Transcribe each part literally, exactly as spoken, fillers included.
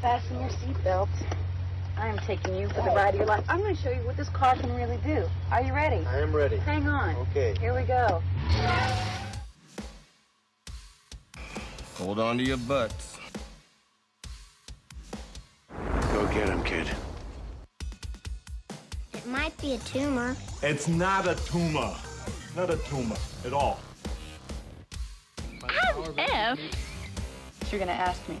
Fasten your seatbelts. I'm taking you for the ride of your life. I'm going to show you what this car can really do. Are you ready? I am ready. Hang on. Okay. Here we go. Hold on to your butts. Go get him, kid. It might be a tumor. It's not a tumor. Not a tumor at all. As if... You're going to ask me.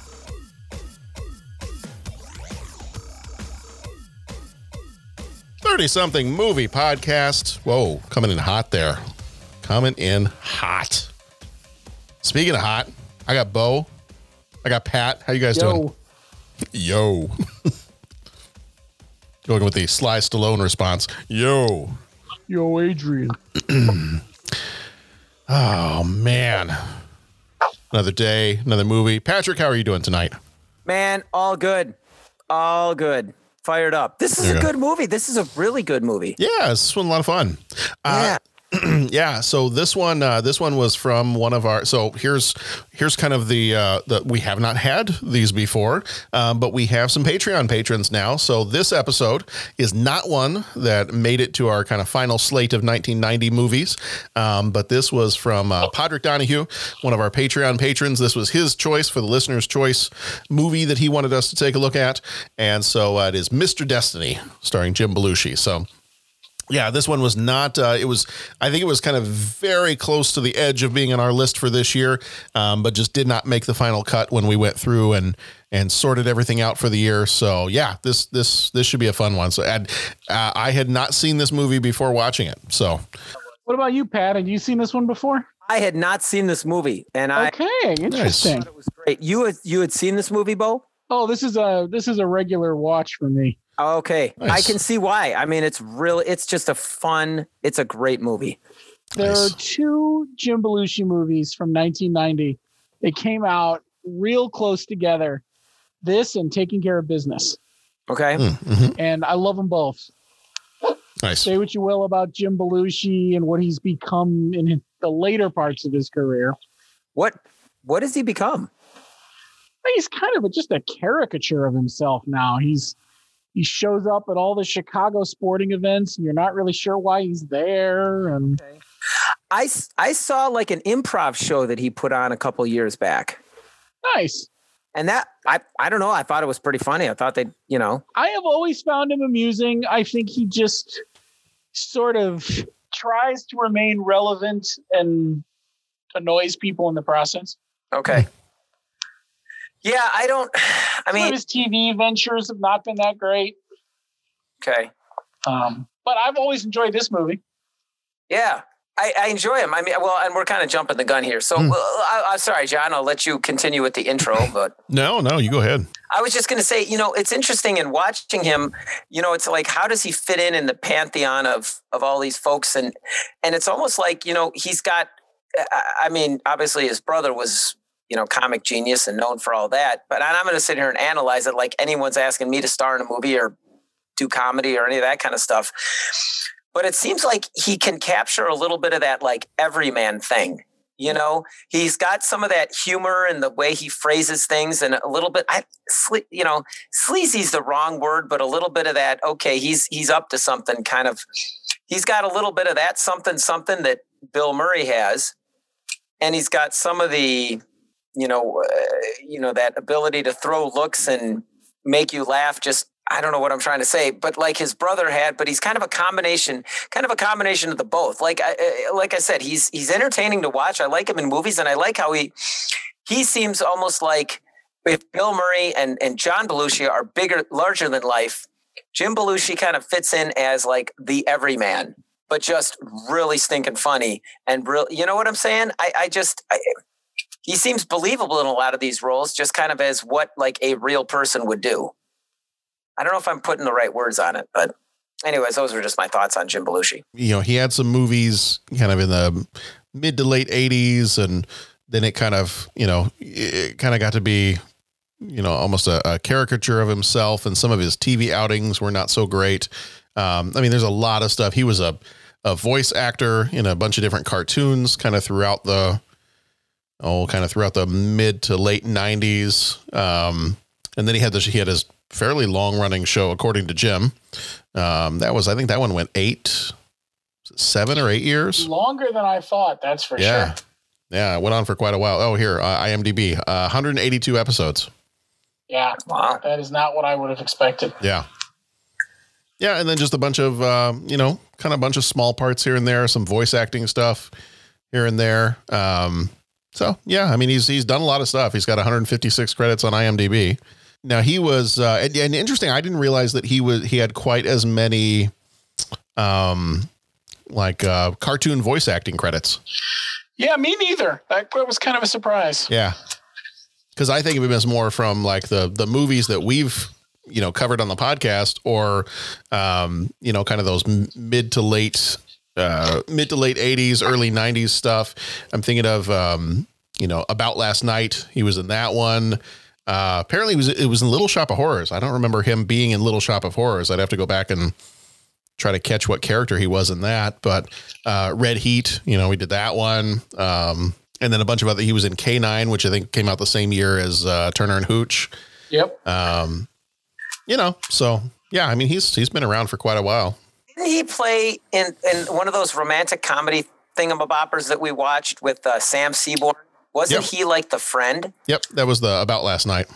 thirty-something Movie Podcast. Whoa, coming in hot there. Coming in hot. Speaking of hot, I got Bo. I got Pat. How you guys Yo. doing? Yo. Going with the Sly Stallone response. Yo. Yo, Adrian. Oh, man. Another day, another movie. Patrick, how are you doing tonight? Man, all good. All good. Fired up. This is a good movie. This is a really good movie. Yeah, this was a lot of fun. Yeah. Uh, yeah. So this one, uh, this one was from one of our, so here's, here's kind of the, uh, the, we have not had these before, um, but we have some Patreon patrons now. So this episode is not one that made it to our kind of final slate of nineteen ninety movies. Um, but this was from uh, Podrick Donahue, one of our Patreon patrons. This was his choice for the listener's choice movie that he wanted us to take a look at. And so uh, it is Mister Destiny starring Jim Belushi. So yeah, this one was not, uh, it was, I think it was kind of very close to the edge of being on our list for this year, um, but just did not make the final cut when we went through and, and sorted everything out for the year. So yeah, this, this, this should be a fun one. So and, uh, I had not seen this movie before watching it. So what about you, Pat? Had you seen this one before? I had not seen this movie and I, okay, interesting. I thought it was great. You had, you had seen this movie, Bo? Oh, this is a, this is a regular watch for me. Okay. Nice. I can see why. I mean, it's really, it's just a fun, it's a great movie. There nice. are two Jim Belushi movies from nineteen ninety. They came out real close together. This and Taking Care of Business. Okay. Mm-hmm. And I love them both. Nice. Say what you will about Jim Belushi and what he's become in the later parts of his career. What, what has he become? He's kind of a, just a caricature of himself now. He's, He shows up at all the Chicago sporting events, and you're not really sure why he's there. And okay. I, I saw like an improv show that he put on a couple years back. Nice. And that, I, I don't know, I thought it was pretty funny. I thought they, you know. I have always found him amusing. I think he just sort of tries to remain relevant and annoys people in the process. Okay. Yeah, I don't, I mean, his T V ventures have not been that great. Okay. Um, but I've always enjoyed this movie. Yeah, I, I enjoy him. I mean, well, and we're kind of jumping the gun here. So mm. well, I, I'm sorry, John, I'll let you continue with the intro, but no, no, you go ahead. I was just going to say, you know, it's interesting in watching him, you know, it's like, how does he fit in in the pantheon of, of all these folks? And, and it's almost like, you know, he's got, I, I mean, obviously his brother was, you know, comic genius and known for all that. But I'm going to sit here and analyze it like anyone's asking me to star in a movie or do comedy or any of that kind of stuff. But it seems like he can capture a little bit of that, like everyman thing. You know, he's got some of that humor and the way he phrases things and a little bit, I, you know, sleazy's the wrong word, but a little bit of that. Okay. He's, he's up to something kind of, he's got a little bit of that something, something that Bill Murray has. And he's got some of the, you know, uh, you know, that ability to throw looks and make you laugh. Just, I don't know what I'm trying to say, but like his brother had, but he's kind of a combination, kind of a combination of the both. Like, I, like I said, he's, he's entertaining to watch. I like him in movies and I like how he, he seems almost like if Bill Murray and, and John Belushi are bigger, larger than life, Jim Belushi kind of fits in as like the everyman, but just really stinking funny and real, you know what I'm saying? I, I just, I, He seems believable in a lot of these roles, just kind of as what like a real person would do. I don't know if I'm putting the right words on it, but anyways, those were just my thoughts on Jim Belushi. You know, he had some movies kind of in the mid to late eighties, and then it kind of, you know, it kind of got to be, you know, almost a, a caricature of himself, and some of his T V outings were not so great. Um, I mean, there's a lot of stuff. He was a, a voice actor in a bunch of different cartoons kind of throughout the, oh, kind of throughout the mid to late nineties. Um, and then he had this, he had his fairly long running show, according to Jim. Um, that was, I think that one went eight, seven or eight years. Longer than I thought. That's for yeah. sure. Yeah. It went on for quite a while. Oh, here, uh, IMDb, uh, one hundred eighty-two episodes. Yeah. Wow. That is not what I would have expected. Yeah. Yeah. And then just a bunch of, um, you know, kind of a bunch of small parts here and there, some voice acting stuff here and there. Um, so, yeah, I mean, he's, he's done a lot of stuff. He's got one hundred fifty-six credits on IMDb. Now he was, uh, and, and interesting, I didn't realize that he was, he had quite as many, um, like, uh, cartoon voice acting credits. Yeah, me neither. That was kind of a surprise. Yeah. Cause I think of him as more from like the, the movies that we've, you know, covered on the podcast, or, um, you know, kind of those mid to late, uh, mid to late eighties, early nineties stuff. I'm thinking of, um, you know, About Last Night. He was in that one. Uh, apparently it was, it was in Little Shop of Horrors. I don't remember him being in Little Shop of Horrors. I'd have to go back and try to catch what character he was in that, but, uh, Red Heat, you know, we did that one. Um, and then a bunch of other, he was in K nine, which I think came out the same year as, uh, Turner and Hooch. Yep. Um, You know, so, yeah, I mean, he's he's been around for quite a while. Didn't he play in, in one of those romantic comedy thingamaboppers that we watched with uh, Sam Seaborn? Wasn't yep. he like the friend? Yep, that was the About Last Night.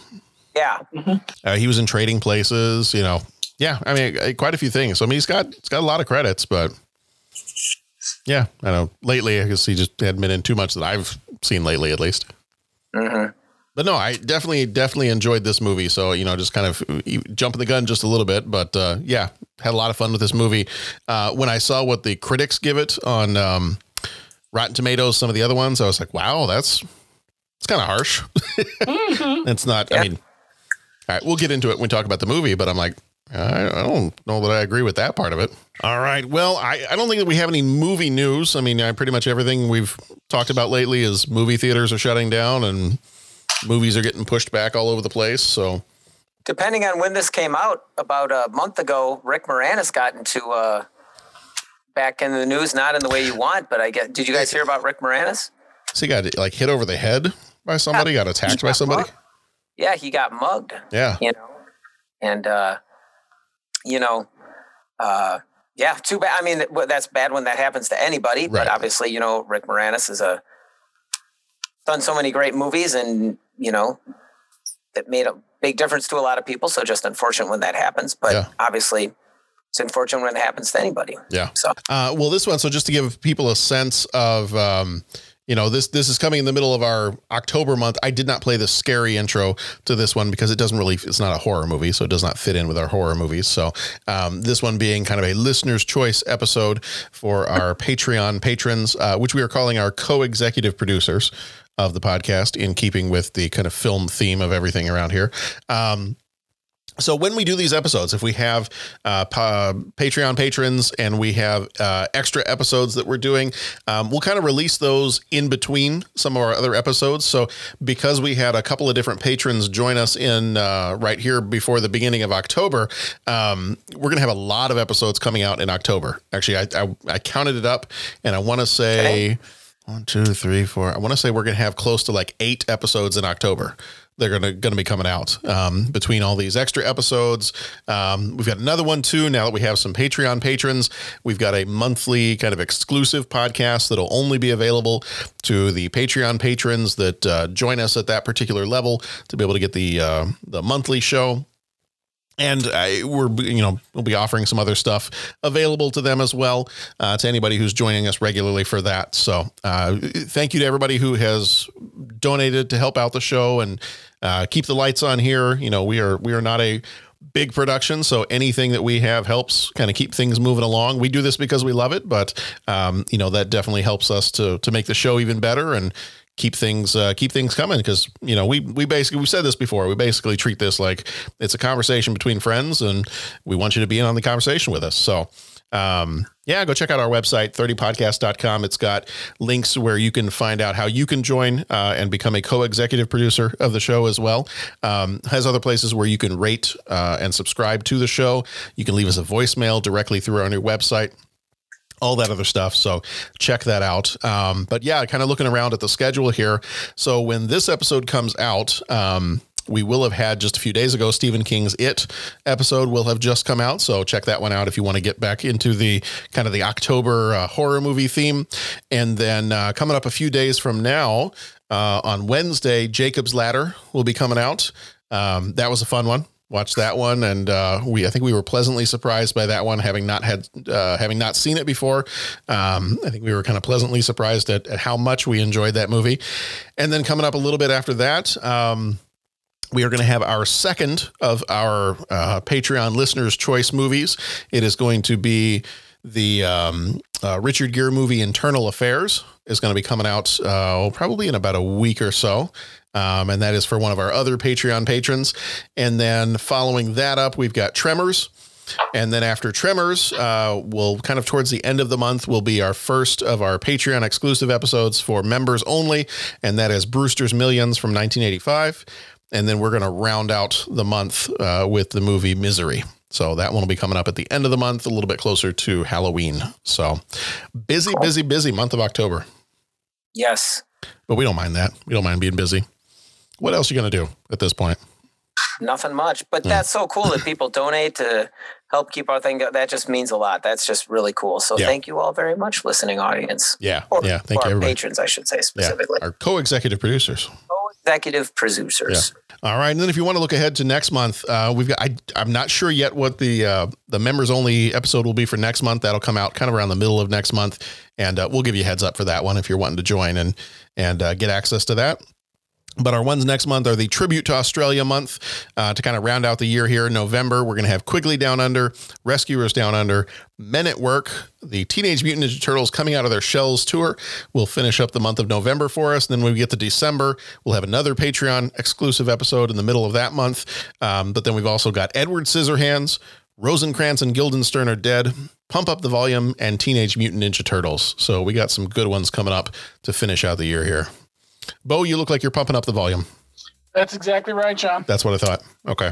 Yeah. Mm-hmm. Uh, he was in Trading Places, you know. Yeah, I mean, quite a few things. I mean, he's got, he's got a lot of credits, but, yeah, I know. Lately, I guess he just hadn't been in too much that I've seen lately, at least. Mm-hmm. But no, I definitely, definitely enjoyed this movie. So, you know, just kind of jumping the gun just a little bit. But uh, yeah, had a lot of fun with this movie. Uh, when I saw what the critics give it on um, Rotten Tomatoes, some of the other ones, I was like, wow, that's it's kind of harsh. Mm-hmm. It's not. Yeah. I mean, all right, we'll get into it when we talk about the movie. But I'm like, I, I don't know that I agree with that part of it. All right. Well, I, I don't think that we have any movie news. I mean, I, pretty much everything we've talked about lately is movie theaters are shutting down and movies are getting pushed back all over the place. So, depending on when this came out, about a month ago, Rick Moranis got into uh, back in the news, not in the way you want, but I guess. Did you guys hear about Rick Moranis? So he got like hit over the head by somebody, yeah, got attacked got by somebody. Mugged. Yeah, he got mugged. Yeah, you know, and uh, you know, uh, yeah, too bad. I mean, that's bad when that happens to anybody. Right. But obviously, you know, Rick Moranis is a done so many great movies, and you know, that made a big difference to a lot of people. So just unfortunate when that happens, but yeah, obviously it's unfortunate when it happens to anybody. Yeah. So, uh, well, this one, so just to give people a sense of, um, you know, this, this is coming in the middle of our October month. I did not play the scary intro to this one because it doesn't really, it's not a horror movie, so it does not fit in with our horror movies. So, um, this one being kind of a listener's choice episode for our Patreon patrons, uh, which we are calling our co-executive producers of the podcast, in keeping with the kind of film theme of everything around here. Um, so when we do these episodes, if we have uh, pa- Patreon patrons and we have uh, extra episodes that we're doing, um, we'll kind of release those in between some of our other episodes. So because we had a couple of different patrons join us in uh, right here before the beginning of October, um, we're going to have a lot of episodes coming out in October. Actually, I, I, I counted it up, and I want to say... Okay. One, two, three, four. I want to say we're going to have close to like eight episodes in October. They're going to going to be coming out um, between all these extra episodes. Um, we've got another one, too. Now that we have some Patreon patrons, we've got a monthly kind of exclusive podcast that'll only be available to the Patreon patrons that uh, join us at that particular level to be able to get the uh, the monthly show. And I, we're, you know, we'll be offering some other stuff available to them as well, uh, to anybody who's joining us regularly for that. So uh, thank you to everybody who has donated to help out the show and uh, keep the lights on here. You know, we are we are not a big production, so anything that we have helps kind of keep things moving along. We do this because we love it, but, um, you know, that definitely helps us to to make the show even better and keep things, uh, keep things coming. Cause you know, we, we basically, we've said this before, we basically treat this like it's a conversation between friends and we want you to be in on the conversation with us. So, um, yeah, go check out our website, thirty podcast dot com. It's got links where you can find out how you can join uh, and become a co-executive producer of the show as well. Um, has other places where you can rate uh, and subscribe to the show. You can leave us a voicemail directly through our new website, all that other stuff. So check that out. Um, but yeah, kind of looking around at the schedule here. So when this episode comes out, um, we will have had just a few days ago, Stephen King's It episode will have just come out. So check that one out if you want to get back into the kind of the October uh, horror movie theme. And then uh, coming up a few days from now uh, on Wednesday, Jacob's Ladder will be coming out. Um, that was a fun one. Watched that one. And uh, we I think we were pleasantly surprised by that one, having not had uh, having not seen it before. Um, I think we were kind of pleasantly surprised at, at how much we enjoyed that movie. And then coming up a little bit after that, um, we are going to have our second of our uh, Patreon listeners' choice movies. It is going to be the um, uh, Richard Gere movie Internal Affairs is going to be coming out uh, probably in about a week or so. Um, and that is for one of our other Patreon patrons. And then following that up, we've got Tremors. And then after Tremors, uh, we'll kind of towards the end of the month will be our first of our Patreon exclusive episodes for members only. And that is Brewster's Millions from nineteen eighty-five. And then we're going to round out the month uh, with the movie Misery. So that one will be coming up at the end of the month, a little bit closer to Halloween. So busy, busy, busy month of October. Yes. But we don't mind that. We don't mind being busy. What else are you going to do at this point? Nothing much. But that's so cool that people donate to help keep our thing going. That just means a lot. That's just really cool. So yeah. Thank you all very much, listening audience. Yeah. Or, yeah. Thank or you, our everybody. Patrons, I should say, specifically. Yeah. Our co-executive producers. Executive producers. Yeah. All right. And then if you want to look ahead to next month, uh, we've got, I, I'm not sure yet what the, uh, the members only episode will be for next month. That'll come out kind of around the middle of next month. And uh, we'll give you a heads up for that one if you're wanting to join and, and uh, get access to that. But our ones next month are the Tribute to Australia month uh, to kind of round out the year here in November. We're going to have Quigley Down Under, Rescuers Down Under, Men at Work, the Teenage Mutant Ninja Turtles Coming Out of Their Shells tour. We'll finish up the month of November for us. Then when we get to December, we'll have another Patreon exclusive episode in the middle of that month. Um, but then we've also got Edward Scissorhands, Rosencrantz and Guildenstern Are Dead, Pump Up the Volume, and Teenage Mutant Ninja Turtles. So we got some good ones coming up to finish out the year here. Bo, you look like you're pumping up the volume. That's exactly right, John. That's what I thought. Okay.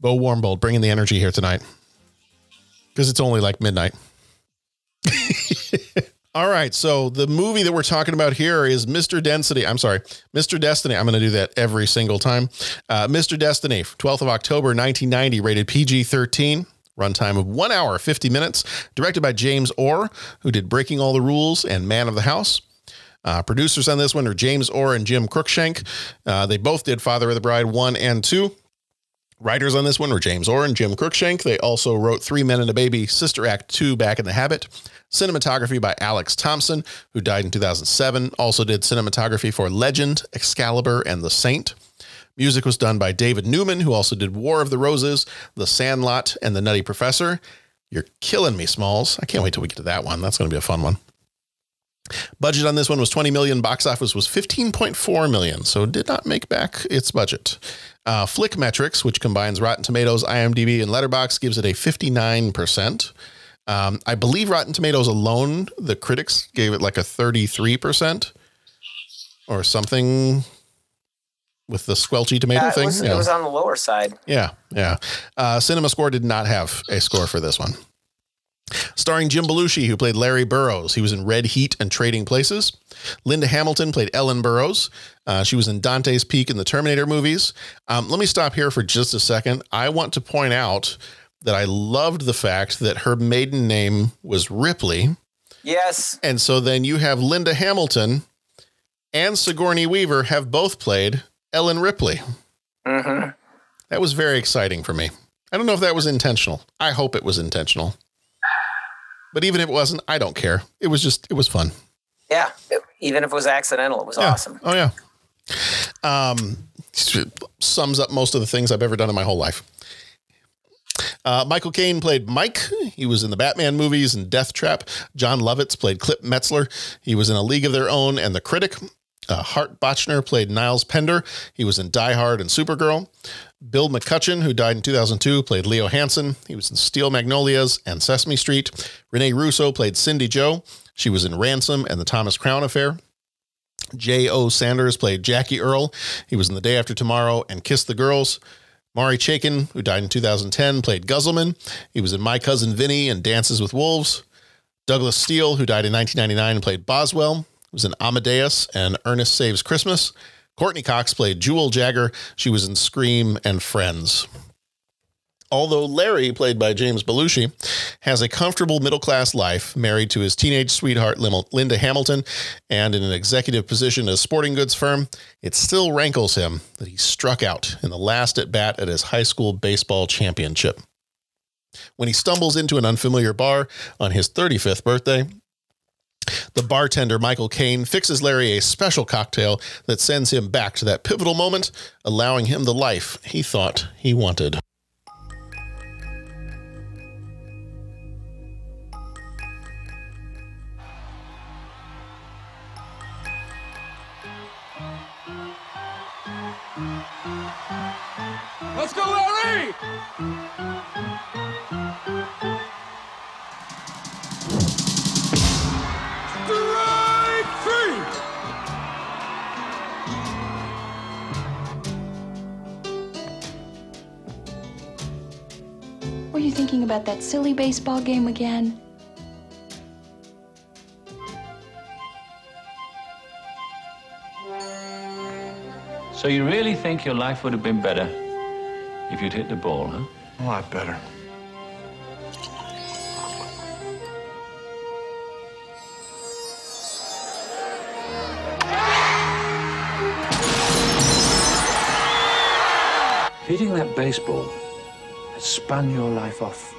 Bo Warmbold, bringing the energy here tonight. Because it's only like midnight. All right. So the movie that we're talking about here is Mister Density. I'm sorry, Mister Destiny. I'm going to do that every single time. Uh, Mister Destiny, twelfth of October, nineteen ninety, rated P G thirteen. Runtime of one hour, fifty minutes. Directed by James Orr, who did Breaking All the Rules and Man of the House. Uh, producers on this one are James Orr and Jim Cruikshank. Uh, they both did Father of the Bride one and two. Writers on this one were James Orr and Jim Cruikshank. They also wrote Three Men and a Baby, Sister Act two, Back in the Habit. Cinematography by Alex Thompson, who died in two thousand seven. Also did cinematography for Legend, Excalibur, and The Saint. Music was done by David Newman, who also did War of the Roses, The Sandlot, and The Nutty Professor. You're killing me, Smalls. I can't wait till we get to that one. That's going to be a fun one. Budget on this one was twenty million. Box office was fifteen point four million. So did not make back its budget. Uh, Flick Metrics, which combines Rotten Tomatoes, IMDb, and Letterboxd, gives it a fifty-nine percent. Um, I believe Rotten Tomatoes alone, the critics gave it like a thirty-three percent or something with the squelchy tomato yeah, it thing. Was, yeah. It was on the lower side. Yeah. Yeah. Uh, CinemaScore did not have a score for this one. Starring Jim Belushi, who played Larry Burroughs. He was in Red Heat and Trading Places. Linda Hamilton played Ellen Burroughs. Uh, she was in Dante's Peak and the Terminator movies. Um, let me stop here for just a second. I want to point out that I loved the fact that her maiden name was Ripley. Yes. And so then you have Linda Hamilton and Sigourney Weaver have both played Ellen Ripley. Mm-hmm. That was very exciting for me. I don't know if that was intentional. I hope it was intentional. But even if it wasn't, I don't care. It was just, it was fun. Yeah. Even if it was accidental, it was yeah. awesome. Oh, yeah. Um, sums up most of the things I've ever done in my whole life. Uh, Michael Caine played Mike. He was in the Batman movies and Death Trap. John Lovitz played Clip Metzler. He was in A League of Their Own and The Critic. Uh, Hart Bochner played Niles Pender. He was in Die Hard and Supergirl. Bill McCutcheon, who died in two thousand two, played Leo Hansen. He was in Steel Magnolias and Sesame Street. Renee Russo played Cindy Jo. She was in Ransom and The Thomas Crown Affair. J O. Sanders played Jackie Earle. He was in The Day After Tomorrow and Kiss the Girls. Mari Chaykin, who died in two thousand ten, played Guzzleman. He was in My Cousin Vinny and Dances with Wolves. Douglas Steele, who died in nineteen ninety-nine and played Boswell. He was in Amadeus and Ernest Saves Christmas. Courtney Cox played Jewel Jagger. She was in Scream and Friends. Although Larry, played by James Belushi, has a comfortable middle-class life, married to his teenage sweetheart Linda Hamilton, and in an executive position at a sporting goods firm, it still rankles him that he struck out in the last at-bat at his high school baseball championship. When he stumbles into an unfamiliar bar on his thirty-fifth birthday, the bartender, Michael Caine, fixes Larry a special cocktail that sends him back to that pivotal moment, allowing him the life he thought he wanted. Let's go, Larry! Strike three! Were you thinking about that silly baseball game again? So you really think your life would have been better if you'd hit the ball, huh? A lot better. Hitting that baseball has spun your life off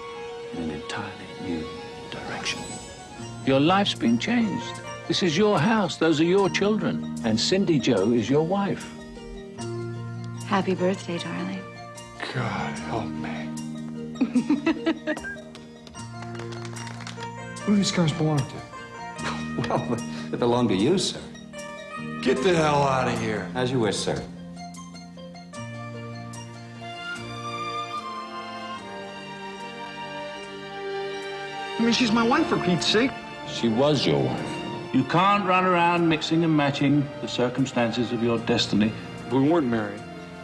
in an entirely new direction. Your life's been changed. This is your house, those are your children, and Cindy Jo is your wife. Happy birthday, darling. God help me. Who do these guys belong to? Well, they belong to you, sir. Get the hell out of here. As you wish, sir. I mean, she's my wife, for Pete's sake. She was your wife. You can't run around mixing and matching the circumstances of your destiny. If we weren't married,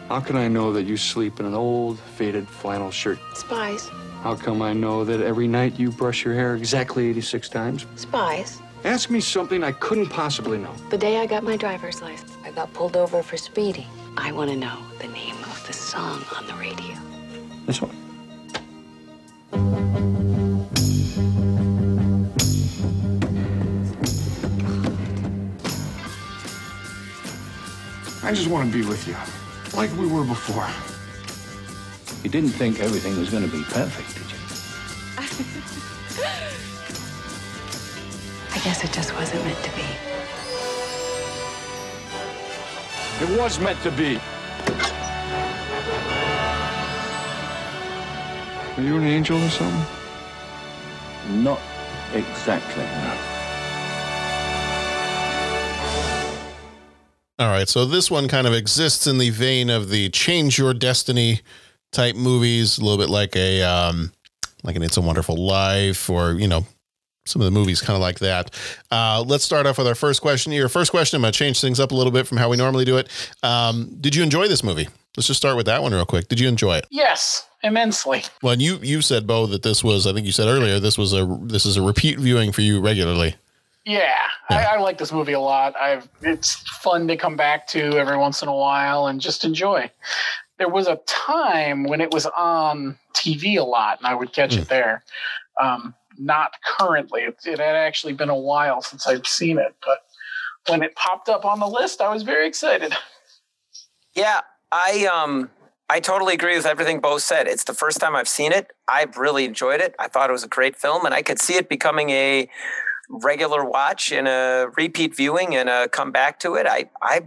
how can I know that you sleep in an old, faded flannel shirt? Spies. How come I know that every night you brush your hair exactly eighty-six times? Spies. Ask me something I couldn't possibly know. The day I got my driver's license, I got pulled over for speeding. I want to know the name of the song on the radio. This one. I just want to be with you. Like we were before. You didn't think everything was going to be perfect, did you? I guess it just wasn't meant to be. It was meant to be. Are you an angel or something? Not exactly, no. All right, so this one kind of exists in the vein of the Change Your Destiny type movies, a little bit like a um, like an It's a Wonderful Life, or, you know, some of the movies kind of like that. Uh, let's start off with our first question. Your first question, I'm going to change things up a little bit from how we normally do it. Um, did you enjoy this movie? Let's just start with that one real quick. Did you enjoy it? Yes, immensely. Well, and you you said, Bo, that this was, I think you said earlier, this was a this is a repeat viewing for you regularly. Yeah, I, I like this movie a lot. I've it's fun to come back to every once in a while and just enjoy. There was a time when it was on T V a lot, and I would catch mm. it there. Um, not currently. It, it had actually been a while since I'd seen it, but when it popped up on the list, I was very excited. Yeah, I um, I totally agree with everything Bo said. It's the first time I've seen it. I've really enjoyed it. I thought it was a great film, and I could see it becoming a regular watch and a repeat viewing and a come back to it. I, I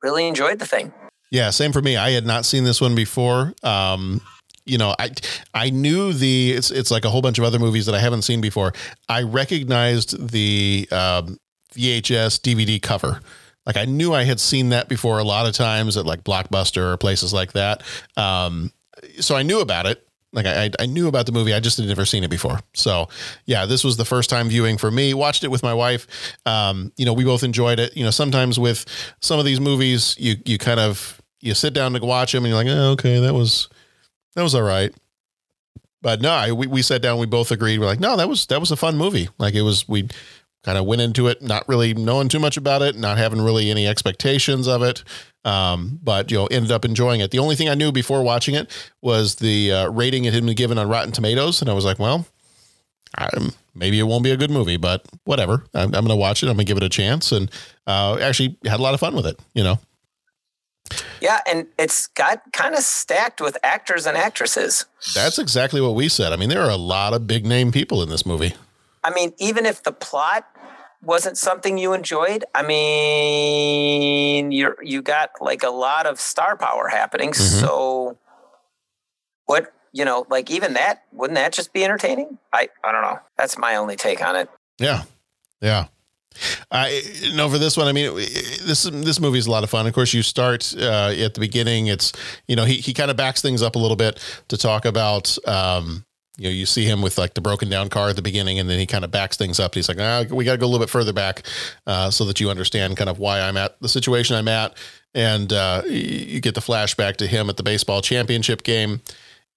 really enjoyed the thing. Yeah. Same for me. I had not seen this one before. Um, you know, I, I knew the, it's, it's like a whole bunch of other movies that I haven't seen before. I recognized the um, V H S D V D cover. Like I knew I had seen that before a lot of times at like Blockbuster or places like that. Um, so I knew about it. Like I, I knew about the movie. I just had never seen it before. So yeah, this was the first time viewing for me. Watched it with my wife. Um, you know, we both enjoyed it. You know, sometimes with some of these movies, you, you kind of, you sit down to watch them and you're like, oh, okay, that was, that was all right. But no, I, we, we sat down, we both agreed. We're like, no, that was, that was a fun movie. Like it was, we kind of went into it, not really knowing too much about it, not having really any expectations of it. Um, but, you know, ended up enjoying it. The only thing I knew before watching it was the uh, rating it had been given on Rotten Tomatoes. And I was like, well, I, maybe it won't be a good movie, but whatever. I'm, I'm going to watch it. I'm going to give it a chance. And uh, actually had a lot of fun with it, you know? Yeah. And it's got kind of stacked with actors and actresses. That's exactly what we said. I mean, there are a lot of big name people in this movie. I mean, even if the plot wasn't something you enjoyed, I mean, you're, you got like a lot of star power happening. Mm-hmm. So what, you know, like even that, wouldn't that just be entertaining? I, I don't know. That's my only take on it. Yeah. Yeah. I know for this one, I mean, this, this movie is a lot of fun. Of course you start, uh, at the beginning, it's, you know, he, he kind of backs things up a little bit to talk about, um, you know, you see him with like the broken down car at the beginning, and then he kind of backs things up. He's like, ah, we got to go a little bit further back uh, so that you understand kind of why I'm at the situation I'm at. And uh, you get the flashback to him at the baseball championship game.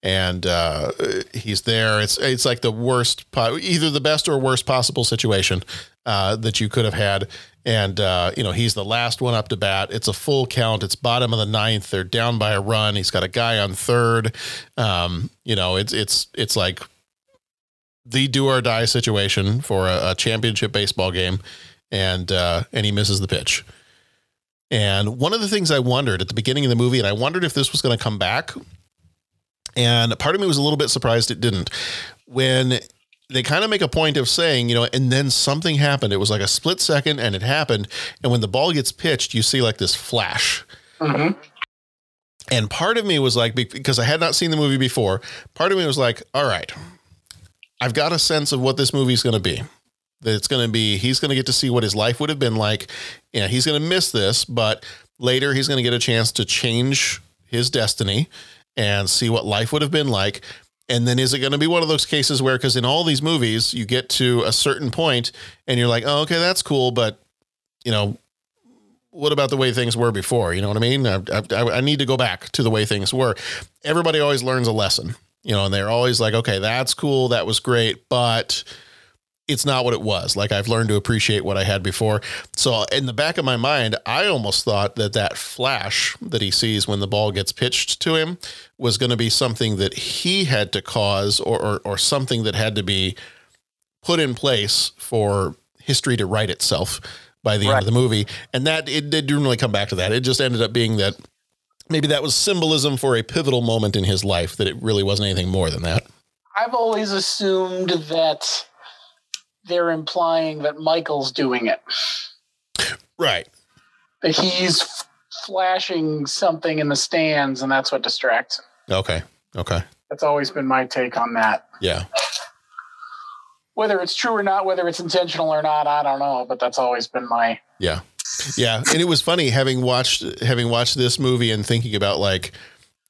And uh, he's there. It's, it's like the worst, po- either the best or worst possible situation uh, that you could have had. And, uh, you know, he's the last one up to bat. It's a full count. It's bottom of the ninth. They're down by a run. He's got a guy on third. Um, you know, it's, it's, it's like the do or die situation for a, a championship baseball game. And, uh, and he misses the pitch. And one of the things I wondered at the beginning of the movie, and I wondered if this was going to come back, and part of me was a little bit surprised it didn't, when they kind of make a point of saying, you know, and then something happened. It was like a split second and it happened. And when the ball gets pitched, you see like this flash. Mm-hmm. And part of me was like, because I had not seen the movie before, part of me was like, all right, I've got a sense of what this movie is going to be. That it's going to be, he's going to get to see what his life would have been like. Yeah, he's going to miss this, but later he's going to get a chance to change his destiny and see what life would have been like. And then is it going to be one of those cases where, because in all these movies, you get to a certain point and you're like, oh, okay, that's cool. But, you know, what about the way things were before? You know what I mean? I, I, I need to go back to the way things were. Everybody always learns a lesson, you know, and they're always like, okay, that's cool. That was great. But it's not what it was. Like, I've learned to appreciate what I had before. So in the back of my mind, I almost thought that that flash that he sees when the ball gets pitched to him was going to be something that he had to cause, or, or, or something that had to be put in place for history to write itself by the right. end of the movie. And that it, it didn't really come back to that. It just ended up being that maybe that was symbolism for a pivotal moment in his life, that it really wasn't anything more than that. I've always assumed that they're implying that Michael's doing it. Right. That he's f- flashing something in the stands, and that's what distracts him. Okay. Okay. That's always been my take on that. Yeah. Whether it's true or not, whether it's intentional or not, I don't know, but that's always been my. Yeah. Yeah. And it was funny having watched, having watched this movie and thinking about like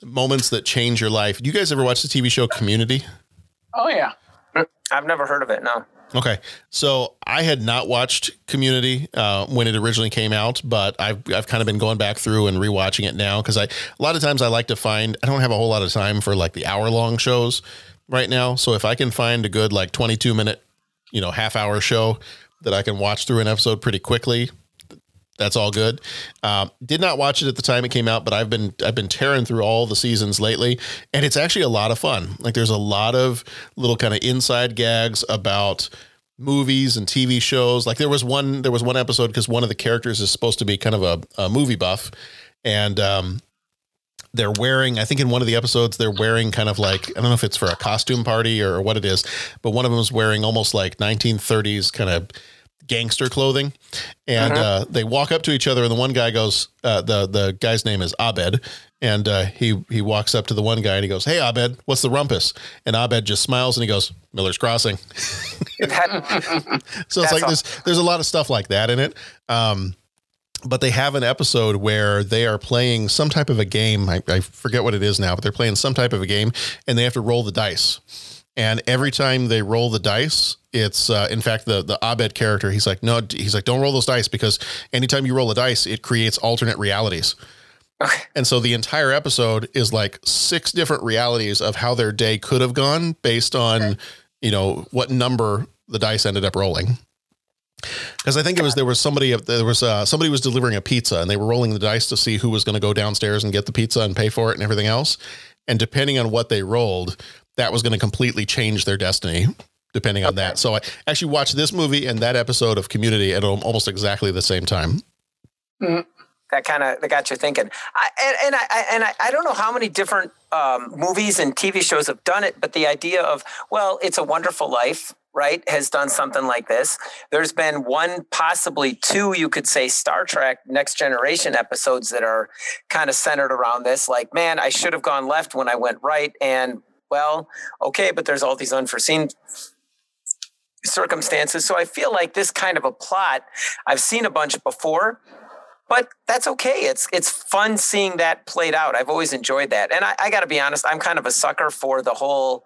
moments that change your life. Do you guys ever watch the T V show Community? Oh yeah. I've never heard of it. No. Okay. So I had not watched Community uh, when it originally came out, but I've, I've kind of been going back through and rewatching it now. Cause I, a lot of times I like to find, I don't have a whole lot of time for like the hour long shows right now. So if I can find a good, like twenty-two minute, you know, half hour show that I can watch through an episode pretty quickly, that's all good. Um, did not watch it at the time it came out, but I've been, I've been tearing through all the seasons lately, and it's actually a lot of fun. Like there's a lot of little kind of inside gags about movies and T V shows. Like there was one, there was one episode because one of the characters is supposed to be kind of a, a movie buff, and um, they're wearing, I think in one of the episodes, they're wearing kind of like, I don't know if it's for a costume party or what it is, but one of them is wearing almost like nineteen thirties kind of gangster clothing, and uh-huh. uh, they walk up to each other. And the one guy goes, uh, the the guy's name is Abed, and uh, he he walks up to the one guy and he goes, "Hey, Abed, what's the rumpus?" And Abed just smiles and he goes, "Miller's Crossing." that, so it's like awesome. there's there's a lot of stuff like that in it. Um, But they have an episode where they are playing some type of a game. I, I forget what it is now, but they're playing some type of a game and they have to roll the dice. And every time they roll the dice, it's uh, in fact, the, the Abed character, he's like, no, he's like, don't roll those dice because anytime you roll a dice, it creates alternate realities. Okay. And so the entire episode is like six different realities of how their day could have gone based on, okay. you know, what number the dice ended up rolling. Because I think it was there was somebody there was uh, somebody was delivering a pizza and they were rolling the dice to see who was going to go downstairs and get the pizza and pay for it and everything else. And depending on what they rolled, that was going to completely change their destiny, depending on that. So I actually watched this movie and that episode of Community at almost exactly the same time. Mm-hmm. That kind of that got you thinking. I, and, and I and I, I don't know how many different um, movies and T V shows have done it, but the idea of, well, It's a Wonderful Life, right, has done something like this. There's been one, possibly two, you could say, Star Trek Next Generation episodes that are kind of centered around this. Like, man, I should have gone left when I went right. And, well, okay, but there's all these unforeseen circumstances. So I feel like this kind of a plot, I've seen a bunch before, but that's okay. It's it's fun seeing that played out. I've always enjoyed that. And I, I got to be honest, I'm kind of a sucker for the whole...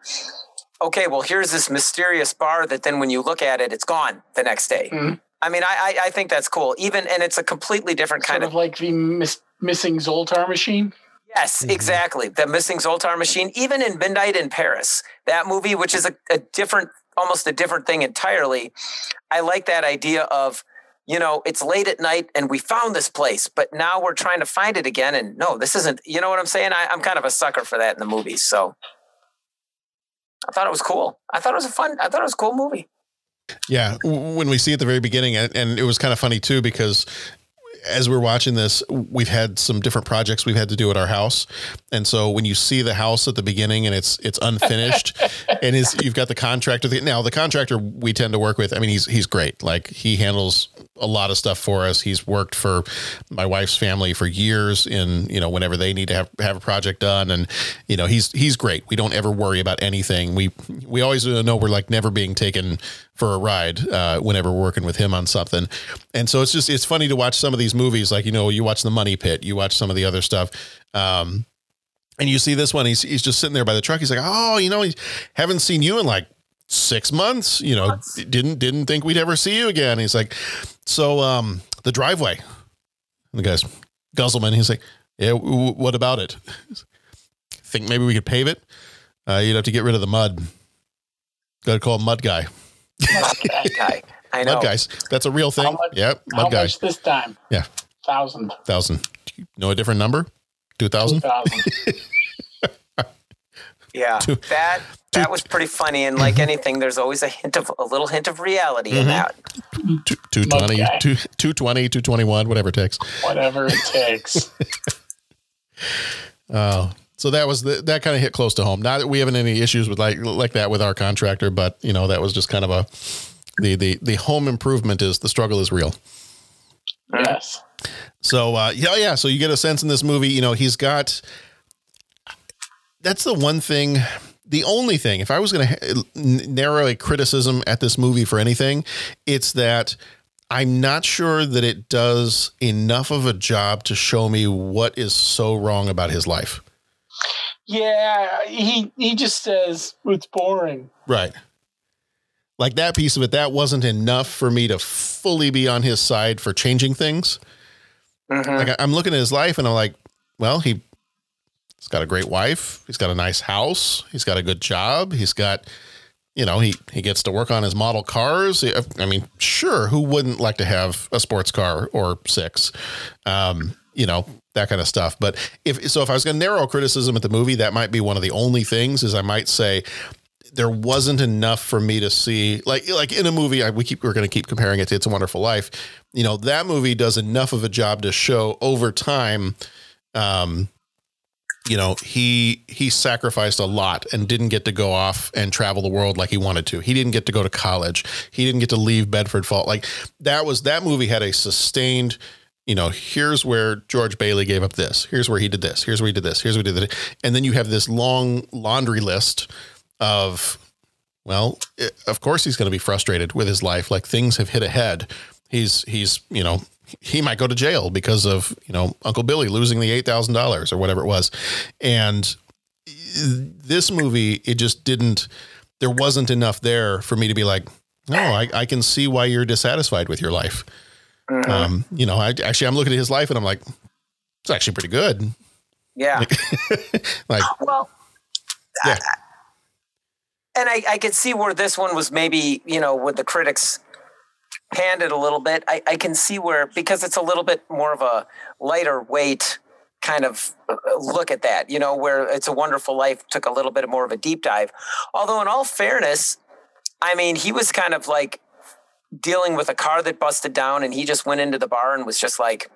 okay, well, here's this mysterious bar that then when you look at it, it's gone the next day. Mm-hmm. I mean, I, I I think that's cool. Even, and it's a completely different kind sort of... of like the mis- missing Zoltar machine? Yes, mm-hmm. exactly. The missing Zoltar machine, even in Midnight in Paris, that movie, which is a, a different, almost a different thing entirely. I like that idea of, you know, it's late at night and we found this place, but now we're trying to find it again. And no, this isn't, you know what I'm saying? I, I'm kind of a sucker for that in the movies, so... I thought it was cool. I thought it was a fun, I thought it was a cool movie. Yeah. When we see at the very beginning, and it was kind of funny too, because as we're watching this, we've had some different projects we've had to do at our house. And so when you see the house at the beginning and it's, it's unfinished and is you've got the contractor. Now the contractor we tend to work with, I mean, he's, he's great. Like he handles a lot of stuff for us. He's worked for my wife's family for years in, you know, whenever they need to have, have a project done. And, you know, he's, he's great. We don't ever worry about anything. We, we always know we're like never being taken for a ride uh, whenever we're working with him on something. And so it's just, it's funny to watch some of these movies. Like, you know, you watch The Money Pit, you watch some of the other stuff. Um, and you see this one, he's, he's just sitting there by the truck. He's like, oh, you know, he, haven't seen you in like six months, you know, didn't, didn't think we'd ever see you again. And he's like, so um, the driveway, and the guy's Guzzleman. He's like, yeah, w- w- what about it? Think maybe we could pave it. Uh, you'd have to get rid of the mud. Got to call mud guy. Mud guy. I know. Mud guys. That's a real thing. How much, yeah. Mud how guy. Much this time? Yeah. Thousand. Thousand. You know a different number? Two thousand. Two thousand. Yeah. Two. That, that was pretty funny. And like anything, there's always a hint of a little hint of reality mm-hmm. in that. two twenty, two, two twenty, two twenty-one, whatever it takes. Whatever it takes. Oh, uh, so that was the, that kind of hit close to home. Not that we haven't any issues with like, like that with our contractor, but you know, that was just kind of a, the, the, the home improvement is the struggle is real. Yes. So, uh, yeah, yeah. So you get a sense in this movie, you know, he's got, that's the one thing, the only thing, if I was going to narrow a criticism at this movie for anything, it's that I'm not sure that it does enough of a job to show me what is so wrong about his life. Yeah. He, he just says it's boring. Right. Like that piece of it, that wasn't enough for me to fully be on his side for changing things. Mm-hmm. Like I'm looking at his life and I'm like, well, he, he's got a great wife. He's got a nice house. He's got a good job. He's got, you know, he, he gets to work on his model cars. I mean, sure. Who wouldn't like to have a sports car or six, um, you know, that kind of stuff. But if, so if I was going to narrow criticism at the movie, that might be one of the only things is I might say there wasn't enough for me to see like, like in a movie, I, we keep, we're going to keep comparing it to It's a Wonderful Life. You know, that movie does enough of a job to show over time, um, you know, he he sacrificed a lot and didn't get to go off and travel the world like he wanted to. He didn't get to go to college. He didn't get to leave Bedford Falls. Like that was that movie had a sustained, you know, here's where George Bailey gave up this. Here's where he did this. Here's where he did this. Here's where he did it. And then you have this long laundry list of, well, it, of course he's going to be frustrated with his life. Like things have hit a head. He's he's, you know, he might go to jail because of, you know, Uncle Billy losing the eight thousand dollars or whatever it was. And this movie, it just didn't, there wasn't enough there for me to be like, no, I, I can see why you're dissatisfied with your life. Mm-hmm. Um, you know, I actually, I'm looking at his life and I'm like, it's actually pretty good. Yeah. Like, well, yeah. I, and I, I could see where this one was maybe, you know, with the critics panned it a little bit. I, I can see where, because it's a little bit more of a lighter weight kind of look at that, you know, where It's a Wonderful Life took a little bit more of a deep dive. Although in all fairness, I mean, he was kind of like dealing with a car that busted down and he just went into the bar and was just like,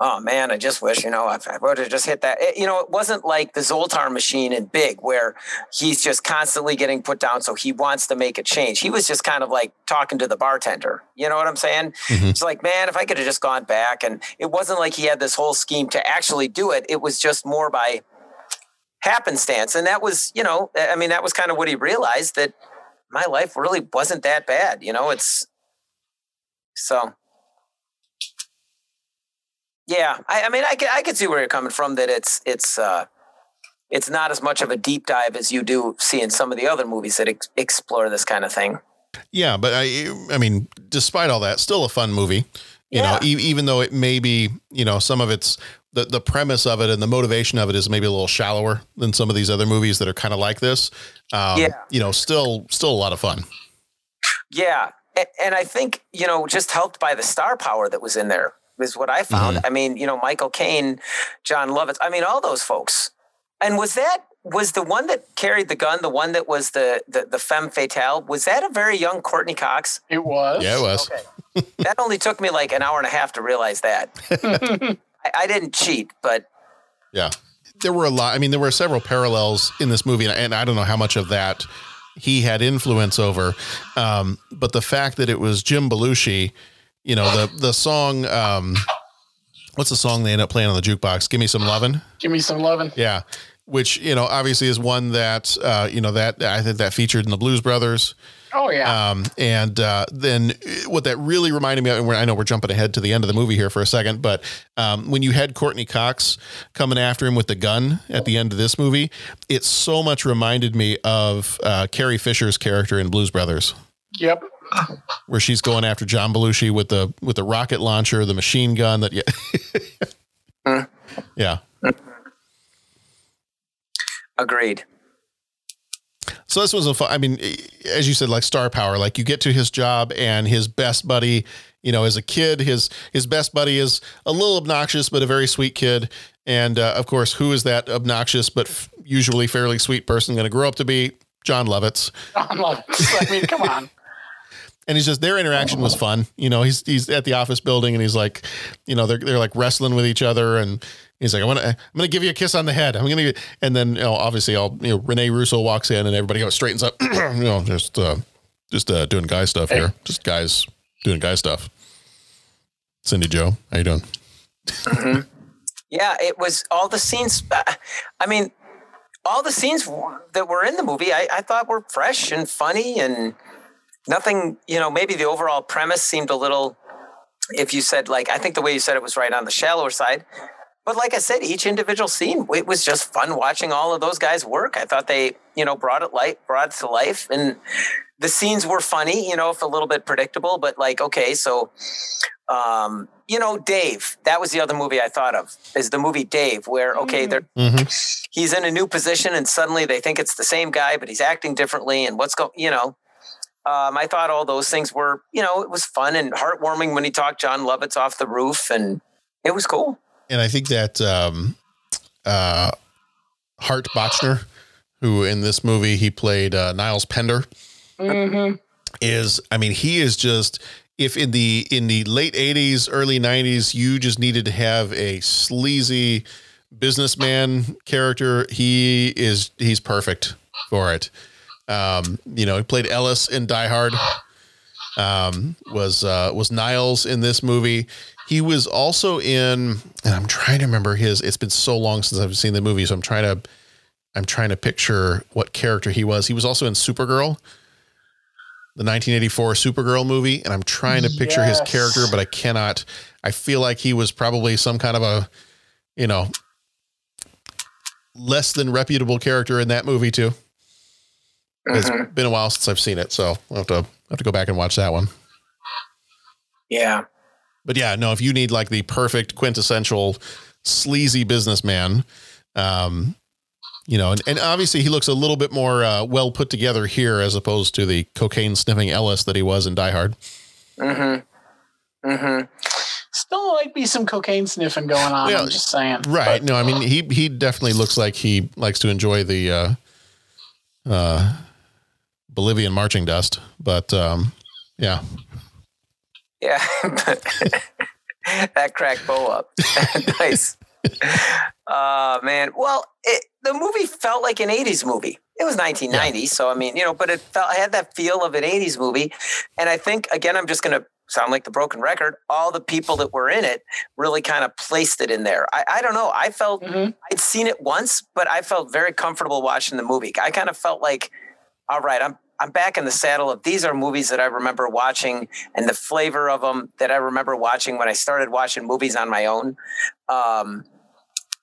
oh man, I just wish, you know, I would have just hit that. It, you know, it wasn't like the Zoltar machine in Big where he's just constantly getting put down. So he wants to make a change. He was just kind of like talking to the bartender. You know what I'm saying? Mm-hmm. It's like, man, if I could have just gone back. And it wasn't like he had this whole scheme to actually do it. It was just more by happenstance. And that was, you know, I mean, that was kind of what he realized, that my life really wasn't that bad. You know, it's so. Yeah, I, I mean, I can I can see where you're coming from. That it's it's uh, it's not as much of a deep dive as you do see in some of the other movies that ex- explore this kind of thing. Yeah, but I I mean, despite all that, still a fun movie. You yeah. know, e- even though it may be, you know, some of its the the premise of it and the motivation of it is maybe a little shallower than some of these other movies that are kind of like this. Um, yeah. You know, still still a lot of fun. Yeah, and, and I think, you know, just helped by the star power that was in there. Is what I found. Mm. I mean, you know, Michael Caine, John Lovitz, I mean, all those folks. And was that, was the one that carried the gun, the one that was the the, the femme fatale, was that a very young Courtney Cox? It was. Yeah, it was. Okay. That only took me like an hour and a half to realize that. I, I didn't cheat, but. Yeah. There were a lot, I mean, there were several parallels in this movie, and, and I don't know how much of that he had influence over. Um, but the fact that it was Jim Belushi, you know, the, the song, um, what's the song they end up playing on the jukebox? Give Me Some Lovin'. Give Me Some Lovin'. Yeah. Which, you know, obviously is one that, uh, you know, that I think that featured in the Blues Brothers. Oh yeah. Um, and, uh, then what that really reminded me of, and we're, I know we're jumping ahead to the end of the movie here for a second, but, um, when you had Courtney Cox coming after him with the gun at the end of this movie, it so much reminded me of, uh, Carrie Fisher's character in Blues Brothers. Yep. Where she's going after John Belushi with the with the rocket launcher, the machine gun. That yeah, yeah. Agreed. So this was a fun. I mean, as you said, like star power. Like you get to his job and his best buddy. You know, as a kid, his his best buddy is a little obnoxious, but a very sweet kid. And uh, of course, who is that obnoxious but f- usually fairly sweet person going to grow up to be? John Lovitz. John Lovitz. I mean, come on. And he's just, their interaction was fun. You know, he's, he's at the office building and he's like, you know, they're, they're like wrestling with each other. And he's like, I want to, I'm going to give you a kiss on the head. I'm going to, and then, you know, obviously all, you know, Renee Russo walks in and everybody goes straightens up, you know, just, uh, just, uh, doing guy stuff here. Hey. Just guys doing guy stuff. Cindy Joe, how you doing? Mm-hmm. Yeah, it was all the scenes. I mean, all the scenes that were in the movie, I, I thought were fresh and funny and, nothing, you know, maybe the overall premise seemed a little, if you said, like, I think the way you said it was right on the shallower side. But like I said, each individual scene, it was just fun watching all of those guys work. I thought they, you know, brought it light, brought it to life. And the scenes were funny, you know, if a little bit predictable, but like, okay, so, um, you know, Dave, that was the other movie I thought of, is the movie Dave, where, okay, they're, mm-hmm. he's in a new position and suddenly they think it's the same guy, but he's acting differently and what's going, you know. Um, I thought all those things were, you know, it was fun and heartwarming when he talked John Lovitz off the roof, and it was cool. And I think that um, uh, Hart Bochner, who in this movie he played uh, Niles Pender, mm-hmm. is, I mean, he is just, if in the in the late eighties, early nineties, you just needed to have a sleazy businessman character, he is, he's perfect for it. Um, you know, he played Ellis in Die Hard, um, was, uh, was Niles in this movie. He was also in, and I'm trying to remember his, it's been so long since I've seen the movie. So I'm trying to, I'm trying to picture what character he was. He was also in Supergirl, the nineteen eighty-four Supergirl movie. And I'm trying to picture yes. his character, but I cannot. I feel like he was probably some kind of a, you know, less than reputable character in that movie too. It's mm-hmm. been a while since I've seen it, so I'll have to have to go back and watch that one. Yeah. But yeah, no, if you need like the perfect quintessential sleazy businessman, um, you know, and, and obviously he looks a little bit more uh, well put together here as opposed to the cocaine sniffing Ellis that he was in Die Hard. Mm-hmm. Mm-hmm. Still might be some cocaine sniffing going on, yeah, I'm just saying. Right. But, no, I mean, he he definitely looks like he likes to enjoy the uh, uh, Bolivian marching dust, but um, yeah. Yeah, that cracked Bo up. Nice. Uh, man. Well, it, the movie felt like an eighties movie. It was nineteen ninety, yeah. So I mean, you know, but it felt, had that feel of an eighties movie. And I think, again, I'm just going to sound like the broken record, all the people that were in it really kind of placed it in there. I, I don't know. I felt mm-hmm. I'd seen it once, but I felt very comfortable watching the movie. I kind of felt like, all right, I'm I'm back in the saddle of these are movies that I remember watching and the flavor of them that I remember watching when I started watching movies on my own um,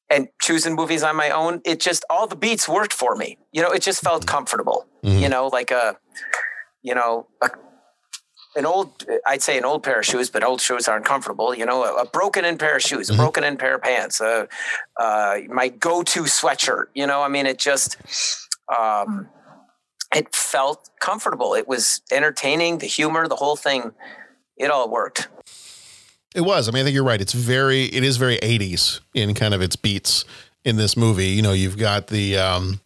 and choosing movies on my own. It just, all the beats worked for me. You know, it just felt comfortable, mm-hmm. you know, like a, you know, a, an old, I'd say an old pair of shoes, but old shoes aren't comfortable. You know, a, a broken in pair of shoes, mm-hmm. a broken in pair of pants, uh, uh, my go-to sweatshirt, you know, I mean, it just, um, it felt comfortable. It was entertaining, the humor, the whole thing. It all worked. It was. I mean, I think you're right. It's very, it is very eighties in kind of its beats in this movie. You know, you've got the, um,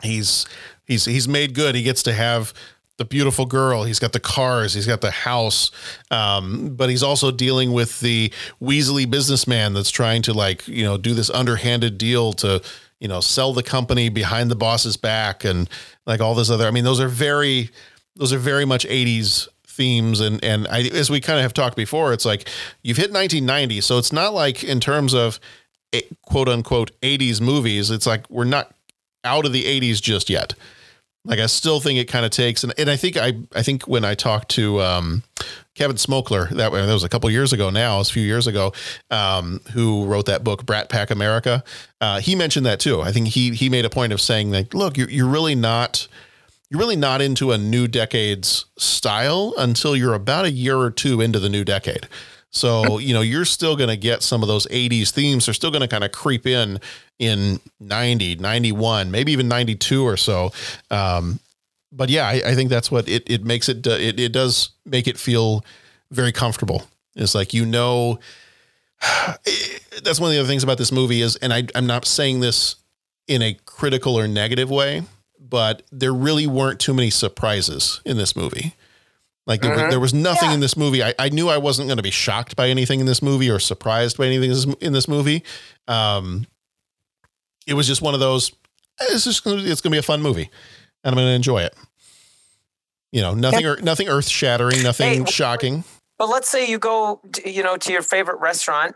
he's, he's, he's made good. He gets to have the beautiful girl. He's got the cars, he's got the house. Um, but he's also dealing with the weaselly businessman that's trying to, like, you know, do this underhanded deal to, you know, sell the company behind the boss's back and like all this other, I mean, those are very, those are very much eighties themes. And, and I, as we kind of have talked before, it's like you've hit nineteen ninety. So it's not like in terms of quote unquote eighties movies, it's like, we're not out of the eighties just yet. Like, I still think it kind of takes. And, and I think I, I think when I talked to um, Kevin Smokler, that, that was a couple of years ago now, it was a few years ago, um, who wrote that book, Brat Pack America. Uh, he mentioned that too. I think he, he made a point of saying that, look, you're, you're really not, you're really not into a new decade's style until you're about a year or two into the new decade. So, you know, you're still going to get some of those eighties themes. They're still going to kind of creep in in ninety, ninety-one, maybe even ninety-two or so. Um, but yeah, I, I think that's what it, it makes it, it, it does make it feel very comfortable. It's like, you know, it, that's one of the other things about this movie is, and I, I'm not saying this in a critical or negative way, but there really weren't too many surprises in this movie. Like there, mm-hmm. there was nothing yeah. in this movie. I, I knew I wasn't going to be shocked by anything in this movie or surprised by anything in this movie. Um, it was just one of those, it's just gonna, it's going to be a fun movie and I'm going to enjoy it. You know, nothing, yeah. or, nothing earth shattering, nothing hey, shocking. But let's say you go, to, you know, to your favorite restaurant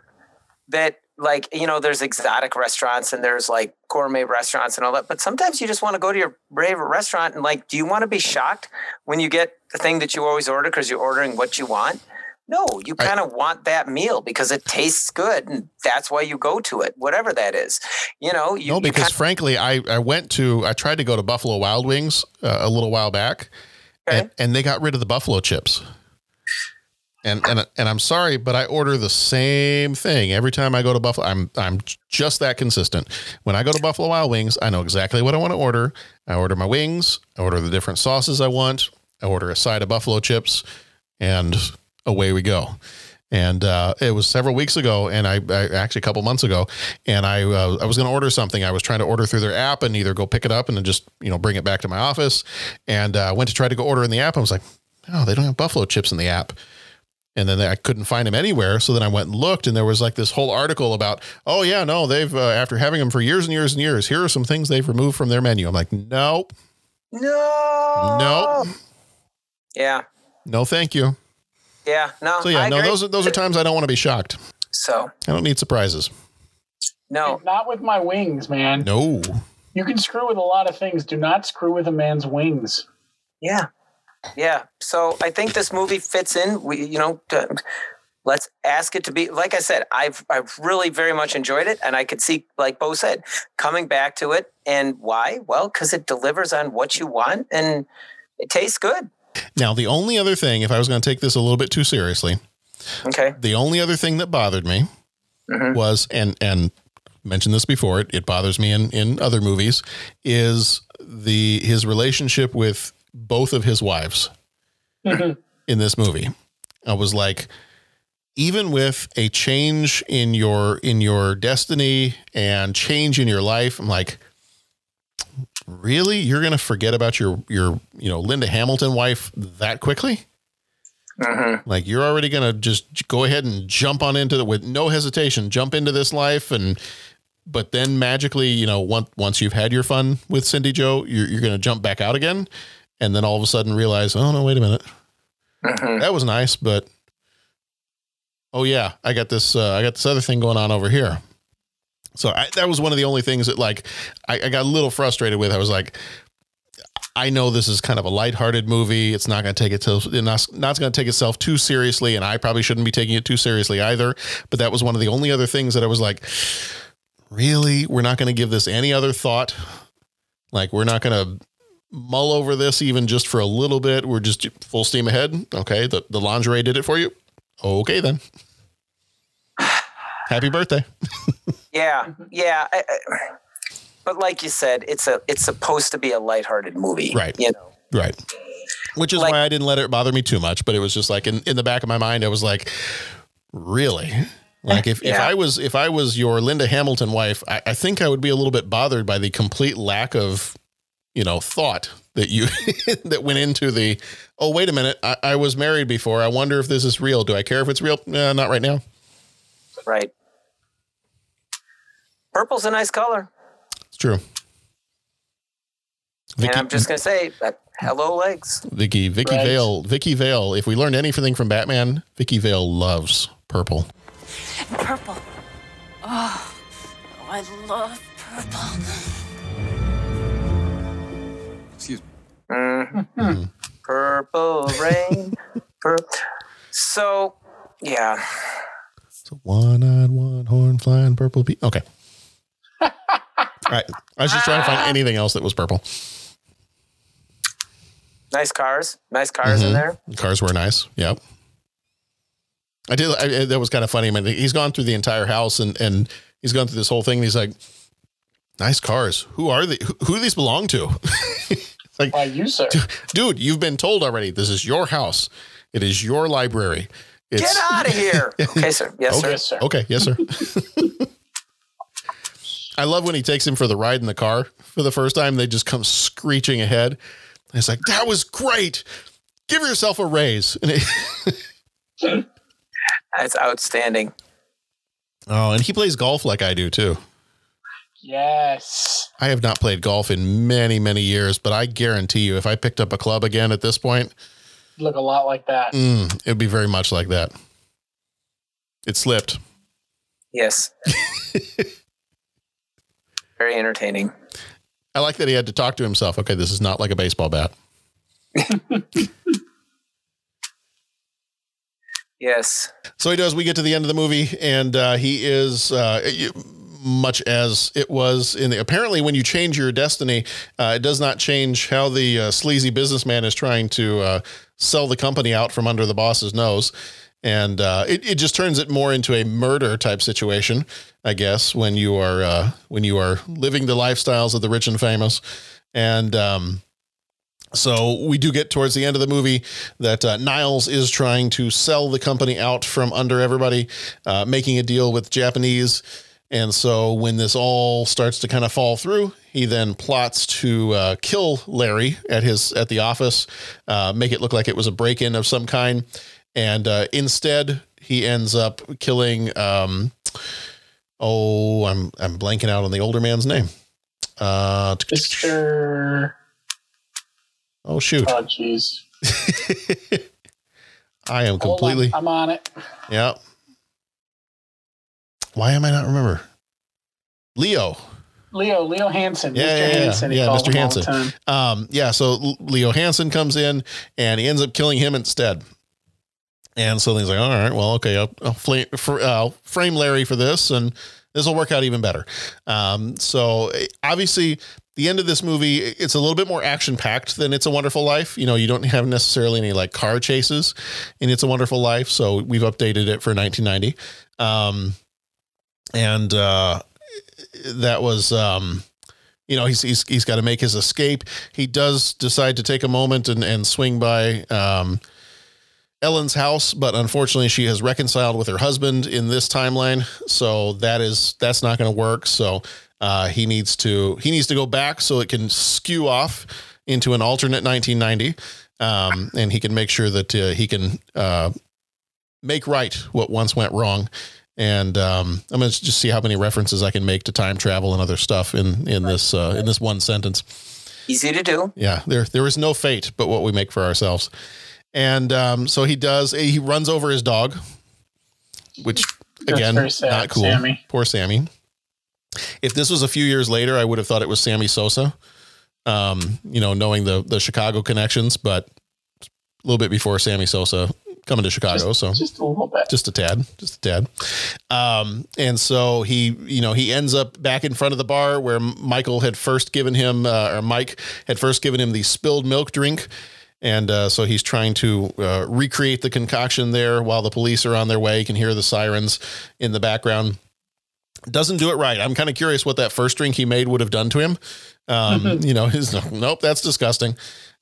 that, like, you know, there's exotic restaurants and there's like gourmet restaurants and all that. But sometimes you just want to go to your favorite restaurant and, like, do you want to be shocked when you get the thing that you always order because you're ordering what you want? No, you kind of want that meal because it tastes good. And that's why you go to it, whatever that is, you know. You, no, because kinda- frankly, I, I went to, I tried to go to Buffalo Wild Wings uh, a little while back, okay. and, and they got rid of the buffalo chips. And, and, and I'm sorry, but I order the same thing every time I go to Buffalo. I'm, I'm just that consistent. When I go to Buffalo Wild Wings, I know exactly what I want to order. I order my wings. I order the different sauces I want. I order a side of buffalo chips and away we go. And, uh, it was several weeks ago and I, I actually a couple months ago and I, uh, I was going to order something. I was trying to order through their app and either go pick it up and then just, you know, bring it back to my office. And, uh, I went to try to go order in the app. I was like, oh, they don't have buffalo chips in the app. And then I couldn't find him anywhere. So then I went and looked, and there was like this whole article about, oh yeah, no, they've, uh, after having them for years and years and years, here are some things they've removed from their menu. I'm like, nope. No. Nope. Yeah. No, thank you. Yeah. No. So yeah, I no, agree. those are, those are times I don't want to be shocked. So I don't need surprises. No, not with my wings, man. No. You can screw with a lot of things. Do not screw with a man's wings. Yeah. Yeah, so I think this movie fits in. We, you know, to, let's ask it to be. Like I said, I've I've really very much enjoyed it, and I could see, like Bo said, coming back to it. And why? Well, because it delivers on what you want, and it tastes good. Now, the only other thing, if I was going to take this a little bit too seriously, okay, the only other thing that bothered me mm-hmm. was, and and mentioned this before, it it bothers me in in other movies, is the his relationship with both of his wives mm-hmm. in this movie. I was like, even with a change in your, in your destiny and change in your life, I'm like, really? You're going to forget about your, your, you know, Linda Hamilton wife that quickly? Mm-hmm. Like, you're already going to just go ahead and jump on into the, with no hesitation, jump into this life. And, but then magically, you know, once, once you've had your fun with Cindy Jo, you're, you're going to jump back out again. And then all of a sudden realize, oh, no, wait a minute. Mm-hmm. That was nice, but oh, yeah, I got this. Uh, I got this other thing going on over here. So I, that was one of the only things that, like, I, I got a little frustrated with. I was like, I know this is kind of a lighthearted movie. It's not going to take itself, not, not going to take itself too seriously. And I probably shouldn't be taking it too seriously either. But that was one of the only other things that I was like, really, we're not going to give this any other thought. Like, we're not going to mull over this even just for a little bit. We're just full steam ahead. Okay. The, the lingerie did it for you. Okay, then. Happy birthday. Yeah. Yeah. I, I, but like you said, it's a, it's supposed to be a lighthearted movie, right? You know? Right. Which is like, why I didn't let it bother me too much, but it was just like in, in the back of my mind, I was like, really? Like if, yeah. if I was, if I was your Linda Hamilton wife, I, I think I would be a little bit bothered by the complete lack of, you know, thought that you, that went into the, oh, wait a minute. I, I was married before. I wonder if this is real. Do I care if it's real? No, not right now. Right. Purple's a nice color. It's true. Vicky, and I'm just going to say that, hello legs. Vicky, Vicky right. Vale, Vicky Vale. If we learned anything from Batman, Vicky Vale loves purple. Purple. Oh, oh I love purple. Mm-hmm. Purple rain. Pur- so, yeah. So one-eyed, one-horn, flying purple bee. Okay. All right. I was just trying to find anything else that was purple. Nice cars. Nice cars mm-hmm. in there. The cars were nice. Yep. I did. I, that was kind of funny. I mean, he's gone through the entire house and, and he's gone through this whole thing. And he's like, nice cars. Who are they? Who, who do these belong to? Like, why you, sir? Dude, you've been told already. This is your house. It is your library. It's- Get out of here. Okay, sir. Yes, okay. sir. Okay. Yes, sir. I love when he takes him for the ride in the car for the first time. They just come screeching ahead. And it's like, that was great. Give yourself a raise. And it- That's outstanding. Oh, and he plays golf like I do, too. Yes. I have not played golf in many, many years, but I guarantee you if I picked up a club again at this point. Look a lot like that. Mm, it would be very much like that. It slipped. Yes. Very entertaining. I like that he had to talk to himself. Okay, this is not like a baseball bat. Yes. So he does. We get to the end of the movie and uh, he is... Uh, you, much as it was in the, apparently when you change your destiny, uh, it does not change how the uh, sleazy businessman is trying to uh, sell the company out from under the boss's nose. And uh, it, it just turns it more into a murder type situation, I guess, when you are, uh, when you are living the lifestyles of the rich and famous. And um, so we do get towards the end of the movie that uh, Niles is trying to sell the company out from under everybody, uh, making a deal with Japanese. And so when this all starts to kind of fall through, he then plots to uh, kill Larry at his at the office, uh, make it look like it was a break in of some kind. And uh, instead, he ends up killing. Um, oh, I'm I'm blanking out on the older man's name. Uh, Mister Oh shoot! Oh jeez. I am completely. Hold on. I'm on it. Yeah. Why am I not remember? Leo. Leo, Leo Hansen. Yeah, Mister yeah, yeah. Hansen, yeah, Mister Hansen. Um, yeah, so Leo Hansen comes in and he ends up killing him instead. And so he's like, all right, well, okay, I'll, I'll, flame, for, uh, I'll frame Larry for this, and this will work out even better. Um, so obviously, the end of this movie, it's a little bit more action-packed than It's a Wonderful Life. You know, you don't have necessarily any, like, car chases in It's a Wonderful Life, so we've updated it for nineteen ninety. Um, and... uh that was, um, you know, he's, he's, he's got to make his escape. He does decide to take a moment and, and swing by, um, Ellen's house, but unfortunately she has reconciled with her husband in this timeline. So that is, that's not going to work. So, uh, he needs to, he needs to go back so it can skew off into an alternate nineteen ninety. Um, and he can make sure that uh, he can, uh, make right what once went wrong. And um, I'm going to just see how many references I can make to time travel and other stuff in, in this uh, in this one sentence. Easy to do. Yeah, there there is no fate but what we make for ourselves. And um, so he does. He runs over his dog, which, again, not cool. Sammy. Poor Sammy. If this was a few years later, I would have thought it was Sammy Sosa, um, you know, knowing the, the Chicago connections, but a little bit before Sammy Sosa coming to Chicago. Just, so just a little bit, just a tad, just a tad. Um, and so he, you know, he ends up back in front of the bar where Michael had first given him, uh, or Mike had first given him the spilled milk drink. And, uh, so he's trying to, uh, recreate the concoction there while the police are on their way. You can hear the sirens in the background. Doesn't do it right. I'm kind of curious what that first drink he made would have done to him. Um, you know, his, nope, that's disgusting.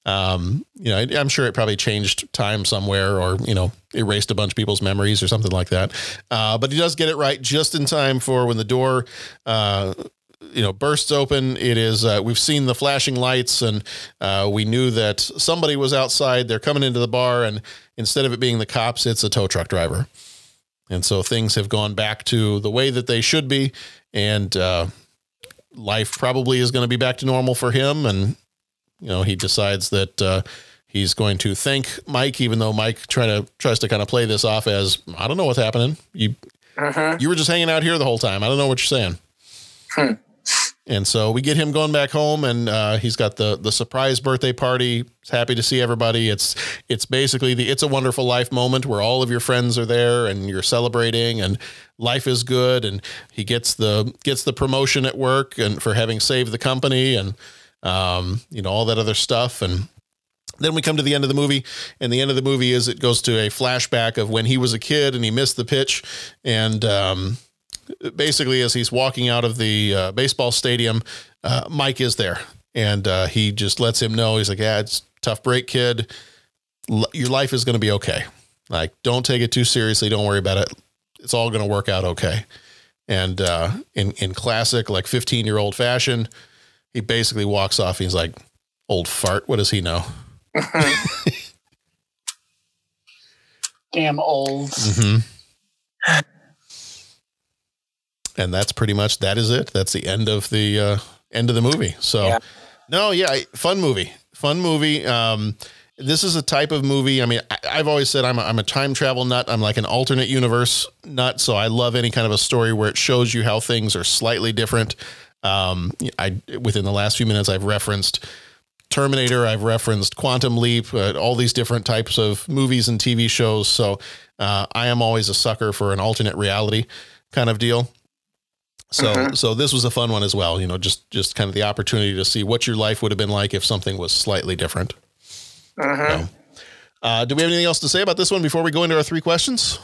Um, you know, I'm sure it probably changed time somewhere or, you know, erased a bunch of people's memories or something like that. Uh, but he does get it right just in time for when the door, uh, you know, bursts open. It is, uh, we've seen the flashing lights and, uh, we knew that somebody was outside. They're coming into the bar, and instead of it being the cops, it's a tow truck driver. And so things have gone back to the way that they should be. And, uh, life probably is going to be back to normal for him. And, you know, he decides that uh, he's going to thank Mike, even though Mike try to, tries to kind of play this off as, I don't know what's happening. You uh-huh. you were just hanging out here the whole time. I don't know what you're saying. Hmm. And so we get him going back home, and uh, he's got the the surprise birthday party. He's happy to see everybody. It's it's basically the It's a Wonderful Life moment where all of your friends are there and you're celebrating and life is good. And he gets the gets the promotion at work and for having saved the company and, um, you know, all that other stuff. And then we come to the end of the movie, and the end of the movie is it goes to a flashback of when he was a kid and he missed the pitch. And, um, basically as he's walking out of the uh, baseball stadium, uh, Mike is there, and, uh, he just lets him know. He's like, yeah, it's tough break, kid. L- your life is going to be okay. Like, don't take it too seriously. Don't worry about it. It's all going to work out. Okay. And, uh, in, in classic, like fifteen year old fashion, he basically walks off. He's like, old fart. What does he know? Damn old. Mm-hmm. And that's pretty much, that is it. That's the end of the, uh, end of the movie. So yeah. no, yeah. Fun movie, fun movie. Um, this is a type of movie. I mean, I, I've always said I'm a, I'm a time travel nut. I'm like an alternate universe nut. So I love any kind of a story where it shows you how things are slightly different. Um, I, within the last few minutes, I've referenced Terminator, I've referenced Quantum Leap, uh, all these different types of movies and T V shows. So, uh, I am always a sucker for an alternate reality kind of deal. So, uh-huh. so this was a fun one as well, you know, just, just kind of the opportunity to see what your life would have been like if something was slightly different. Uh-huh. So, uh, do we have anything else to say about this one before we go into our three questions?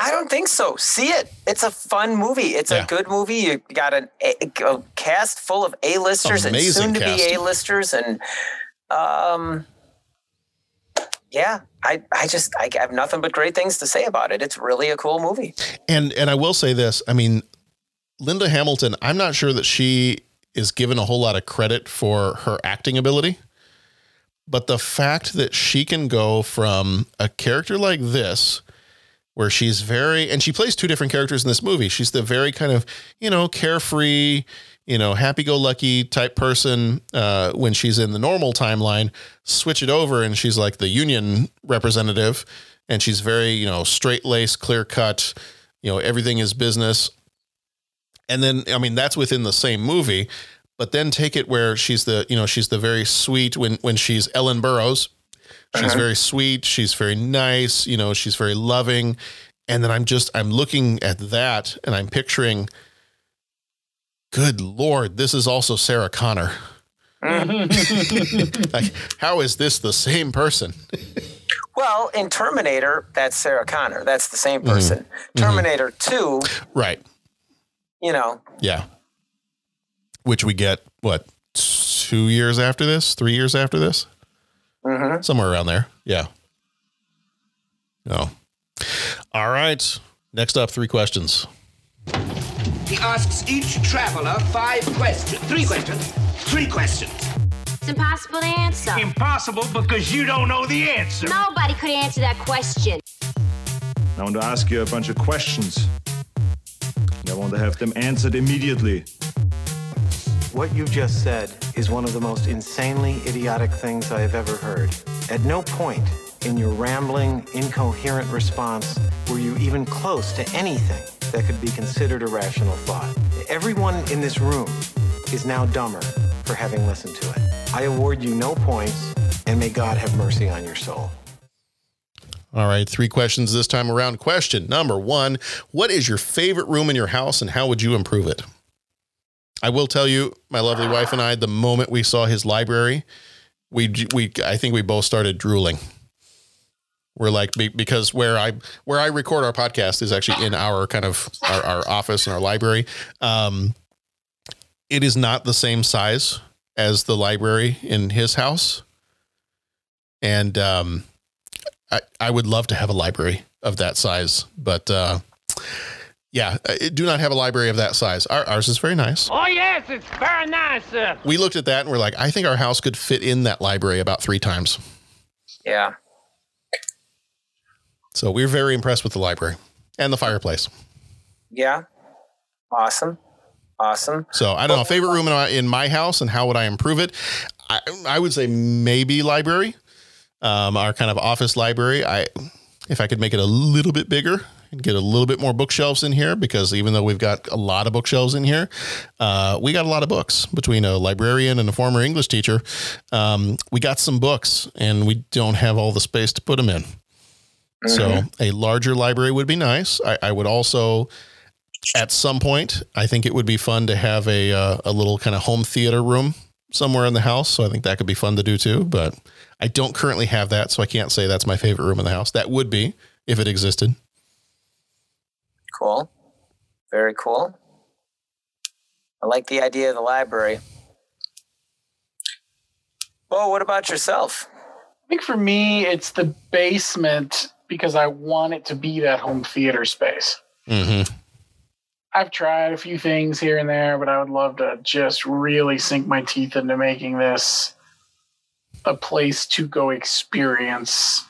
I don't think so. See it. It's a fun movie. It's yeah. a good movie. You got an, a, a cast full of A-listers Amazing and soon-to-be A-listers. And, um, yeah, I, I just I have nothing but great things to say about it. It's really a cool movie. And and I will say this. I mean, Linda Hamilton, I'm not sure that she is given a whole lot of credit for her acting ability. But the fact that she can go from a character like this, where she's very, and she plays two different characters in this movie. She's the very kind of, you know, carefree, you know, happy-go-lucky type person uh, when she's in the normal timeline. Switch it over, and she's like the union representative, and she's very, you know, straight-laced, clear-cut, you know, everything is business. And then, I mean, that's within the same movie, but then take it where she's the, you know, she's the very sweet when, when she's Ellen Burroughs, she's uh-huh. very sweet. She's very nice. You know, she's very loving. And then I'm just, I'm looking at that and I'm picturing, good Lord, this is also Sarah Connor. Mm-hmm. Like, how is this the same person? Well, in Terminator, that's Sarah Connor. That's the same person. Mm-hmm. Terminator mm-hmm. two. Right. You know. Yeah. Which we get, what, two years after this? Three years after this? Mm-hmm. Somewhere around there. Yeah. Oh. All right. Next up, three questions. He asks each traveler five questions. Three questions. Three questions. It's impossible to answer. Impossible because you don't know the answer. Nobody could answer that question. I want to ask you a bunch of questions. I want to have them answered immediately. What you've just said is one of the most insanely idiotic things I have ever heard. At no point in your rambling, incoherent response were you even close to anything that could be considered a rational thought. Everyone in this room is now dumber for having listened to it. I award you no points, and may God have mercy on your soul. All right, three questions this time around. Question number one, what is your favorite room in your house, and how would you improve it? I will tell you, my lovely wife and I, the moment we saw his library, we, we, I think we both started drooling. We're like, because where I, where I record our podcast is actually in our kind of our, our office and our library. Um, it is not the same size as the library in his house. And, um, I, I would love to have a library of that size, but, uh, yeah, I do not have a library of that size. Our, ours is very nice. Oh, yes, it's very nice, sir. We looked at that and we're like, I think our house could fit in that library about three times. Yeah. So we're very impressed with the library and the fireplace. Yeah. Awesome. Awesome. So I don't know, favorite room in my, in my house and how would I improve it? I, I would say maybe library, um, our kind of office library. I, if I could make it a little bit bigger, and get a little bit more bookshelves in here, because even though we've got a lot of bookshelves in here, uh, we got a lot of books between a librarian and a former English teacher. Um, we got some books and we don't have all the space to put them in. Mm-hmm. So a larger library would be nice. I, I would also, at some point, I think it would be fun to have a, uh, a little kind of home theater room somewhere in the house. So I think that could be fun to do too, but I don't currently have that. So I can't say that's my favorite room in the house. That would be if it existed. Cool. Very cool. I like the idea of the library. Bo, what about yourself? I think for me, it's the basement because I want it to be that home theater space. Mm-hmm. I've tried a few things here and there, but I would love to just really sink my teeth into making this a place to go experience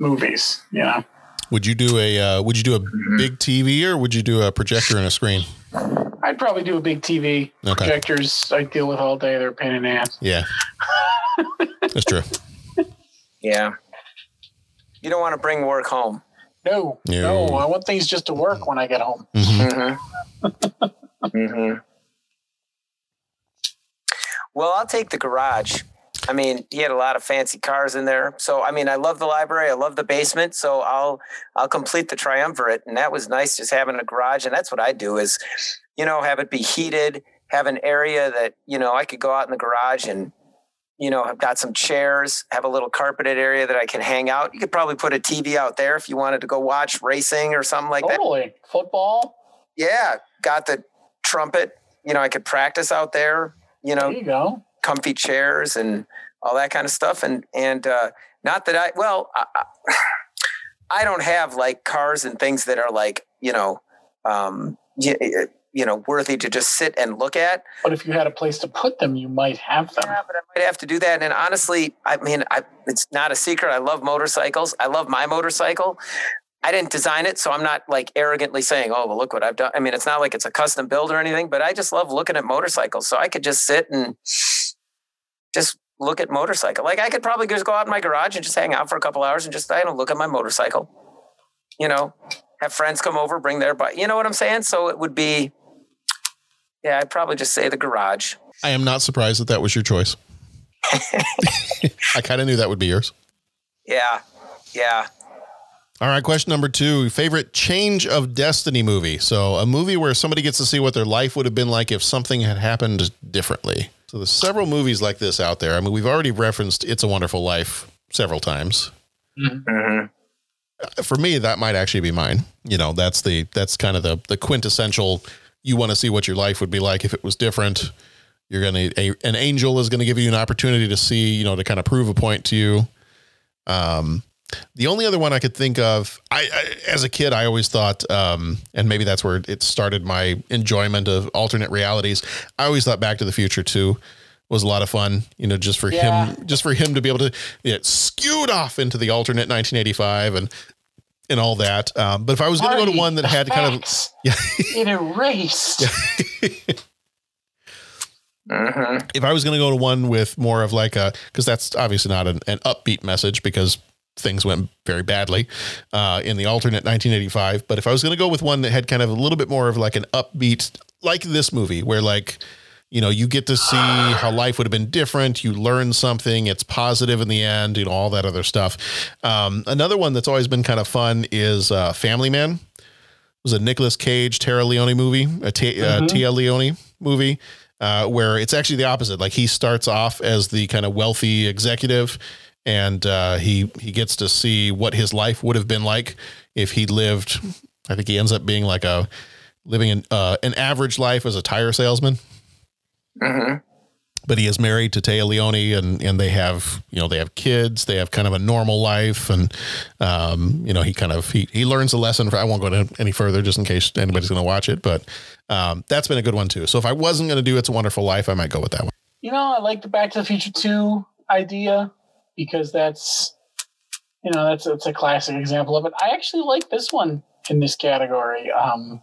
movies, you know? Would you do a uh, would you do a big T V or would you do a projector and a screen? I'd probably do a big T V. Okay. Projectors I deal with all day. They're a pain in the ass. Yeah, that's true. Yeah, you don't want to bring work home. No, no, no. I want things just to work when I get home. Mm-hmm. Mm-hmm. Mm-hmm. Well, I'll take the garage. I mean, he had a lot of fancy cars in there. So, I mean, I love the library. I love the basement. So I'll I'll complete the triumvirate. And that was nice just having a garage. And that's what I do is, you know, have it be heated, have an area that, you know, I could go out in the garage and, you know, I've got some chairs, have a little carpeted area that I can hang out. You could probably put a T V out there if you wanted to go watch racing or something like totally. that. Totally. Football. Yeah. Got the trumpet. You know, I could practice out there, you know. There you go. Comfy chairs and all that kind of stuff. And, and, uh, not that I, well, I, I don't have like cars and things that are like, you know, um, you know, worthy to just sit and look at. But if you had a place to put them, you might have them. Yeah, but I might have to do that. And honestly, I mean, I, it's not a secret. I love motorcycles. I love my motorcycle. I didn't design it, so I'm not like arrogantly saying, oh, well, look what I've done. I mean, it's not like it's a custom build or anything, but I just love looking at motorcycles. So I could just sit and just look at motorcycle. Like I could probably just go out in my garage and just hang out for a couple hours and just, I don't look at my motorcycle, you know, have friends come over, bring their bike. You know what I'm saying? So it would be, yeah, I'd probably just say the garage. I am not surprised that that was your choice. I kind of knew that would be yours. Yeah. Yeah. All right. Question number two, favorite change of destiny movie. So a movie where somebody gets to see what their life would have been like if something had happened differently. So there's several movies like this out there. I mean, we've already referenced It's a Wonderful Life several times. Mm-hmm. For me, that might actually be mine. You know, that's the, that's kind of the, the quintessential. You want to see what your life would be like if it was different. You're going to, an angel is going to give you an opportunity to see, you know, to kind of prove a point to you. Um, The only other one I could think of, I, I as a kid, I always thought, um, and maybe that's where it started my enjoyment of alternate realities. I always thought Back to the Future Too was a lot of fun, you know, just for yeah. him, just for him to be able to you know, skewed off into the alternate nineteen eighty-five and and all that. Um, but if I was going to go to one that had kind of yeah. it erased. Yeah. Uh-huh. If I was going to go to one with more of like a, because that's obviously not an, an upbeat message because things went very badly uh, in the alternate nineteen eighty-five. But if I was going to go with one that had kind of a little bit more of like an upbeat, like this movie where like, you know, you get to see how life would have been different. You learn something, it's positive in the end, you know, all that other stuff. Um, another one that's always been kind of fun is uh, Family Man. It was a Nicolas Cage, Tia Leone movie, a T- mm-hmm. uh, Tia Leone movie uh, where it's actually the opposite. Like he starts off as the kind of wealthy executive and uh, he he gets to see what his life would have been like if he lived. I think he ends up being like a living an uh, an average life as a tire salesman. Mm-hmm. But he is married to Tia Leone, and and they have you know they have kids. They have kind of a normal life, and um, you know he kind of he he learns a lesson. For, I won't go any further just in case anybody's going to watch it. But um, that's been a good one too. So if I wasn't going to do It's a Wonderful Life, I might go with that one. You know, I like the Back to the Future two idea. Because that's, you know, that's, that's a classic example of it. I actually like this one in this category. Um,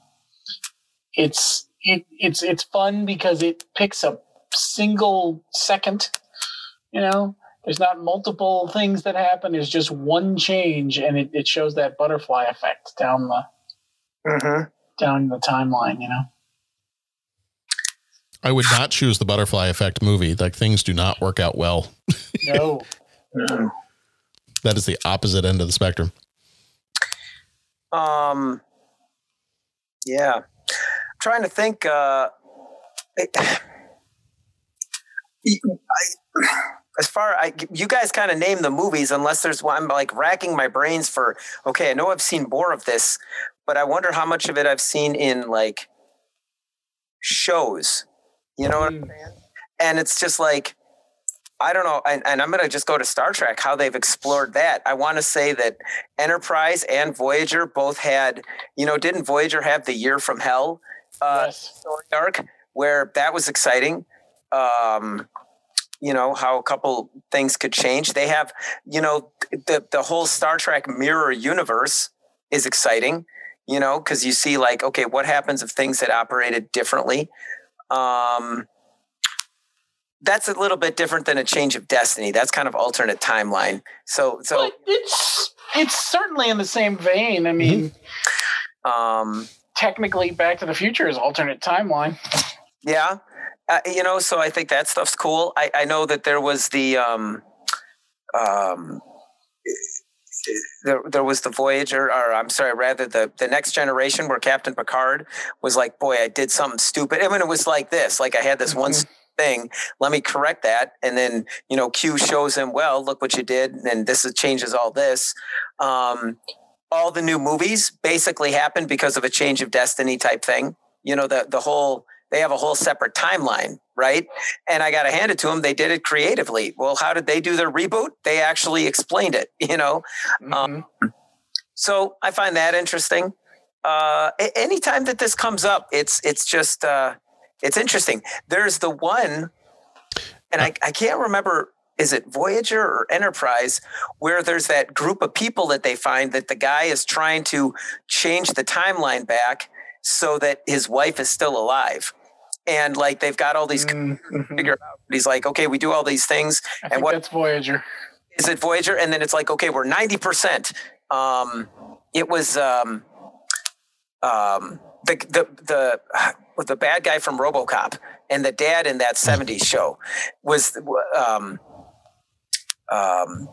it's it, it's it's fun because it picks a single second. You know, there's not multiple things that happen. There's just one change, and it, it shows that butterfly effect down the uh-huh. down the timeline. You know, I would not choose the butterfly effect movie. Like things do not work out well. No. Mm-hmm. That is the opposite end of the spectrum. Um, yeah, I'm trying to think. Uh, it, I, as far I, you guys kind of name the movies, unless there's one. I'm like racking my brains for. Okay, I know I've seen more of this, but I wonder how much of it I've seen in like shows. You know mm. what I'm saying? And it's just like. I don't know, and, and I'm going to just go to Star Trek, how they've explored that. I want to say that Enterprise and Voyager both had, you know, didn't Voyager have the Year from Hell uh, yes. story arc where that was exciting? Um, you know, how a couple things could change. They have, you know, the, the whole Star Trek mirror universe is exciting, you know, because you see like, okay, what happens if things had operated differently? Um That's a little bit different than a change of destiny. That's kind of alternate timeline. So, so but it's it's certainly in the same vein. I mean, mm-hmm. um, technically, Back to the Future is alternate timeline. Yeah, uh, you know. So I think that stuff's cool. I, I know that there was the um, um, there there was the Voyager, or I'm sorry, rather the the Next Generation, where Captain Picard was like, "Boy, I did something stupid." I mean, it was like this. Like I had this mm-hmm. one. St- thing, let me correct that. And then, you know, Q shows him, well, look what you did. And this is, changes all this. Um, all the new movies basically happened because of a change of destiny type thing. You know, the, the whole, they have a whole separate timeline, right? And I got to hand it to them. They did it creatively. Well, how did they do their reboot? They actually explained it, you know? Mm-hmm. Um, so I find that interesting. uh, anytime that this comes up, it's it's just uh, it's interesting. There's the one, and I, I can't remember. Is it Voyager or Enterprise, where there's that group of people that they find that the guy is trying to change the timeline back so that his wife is still alive. And like, they've got all these mm-hmm. figure out. He's like, okay, we do all these things. I and think what that's Voyager. Is it Voyager? And then it's like, okay, we're ninety percent. Um, it was, um, um, the, the, the, the bad guy from RoboCop and the dad in that seventies show was, um, Um,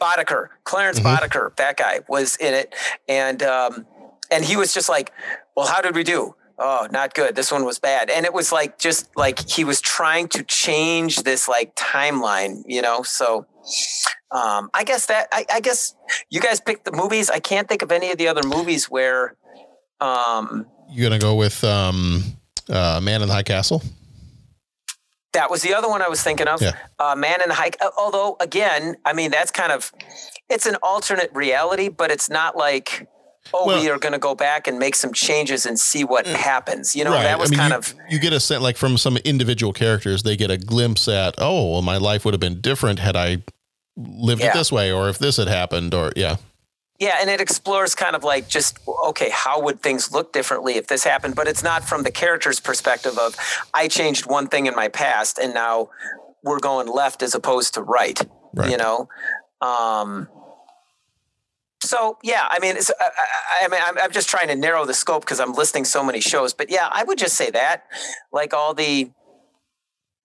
Boddicker, Clarence mm-hmm. Boddicker, that guy was in it, and um, and he was just like, "Well, how did we do? Oh, not good. This one was bad." And it was like, just like he was trying to change this like timeline, you know. So um, I guess that I, I guess you guys picked the movies. I can't think of any of the other movies where um, you're gonna go with um, uh, Man in the High Castle. That was the other one I was thinking of, yeah. uh, Man in the High. Although, again, I mean, that's kind of, it's an alternate reality, but it's not like, oh, well, we are going to go back and make some changes and see what uh, happens. You know, right. that was I mean, kind you, of. You get a set, like from some individual characters, they get a glimpse at, oh, well, my life would have been different had I lived yeah. it this way, or if this had happened, or yeah. Yeah, and it explores kind of like just, okay, how would things look differently if this happened? But it's not from the character's perspective of, I changed one thing in my past and now we're going left as opposed to right, right. you know? Um, so, yeah, I mean, it's, I, I, I mean, I'm, I'm just trying to narrow the scope because I'm listening so many shows. But, yeah, I would just say that, like all the,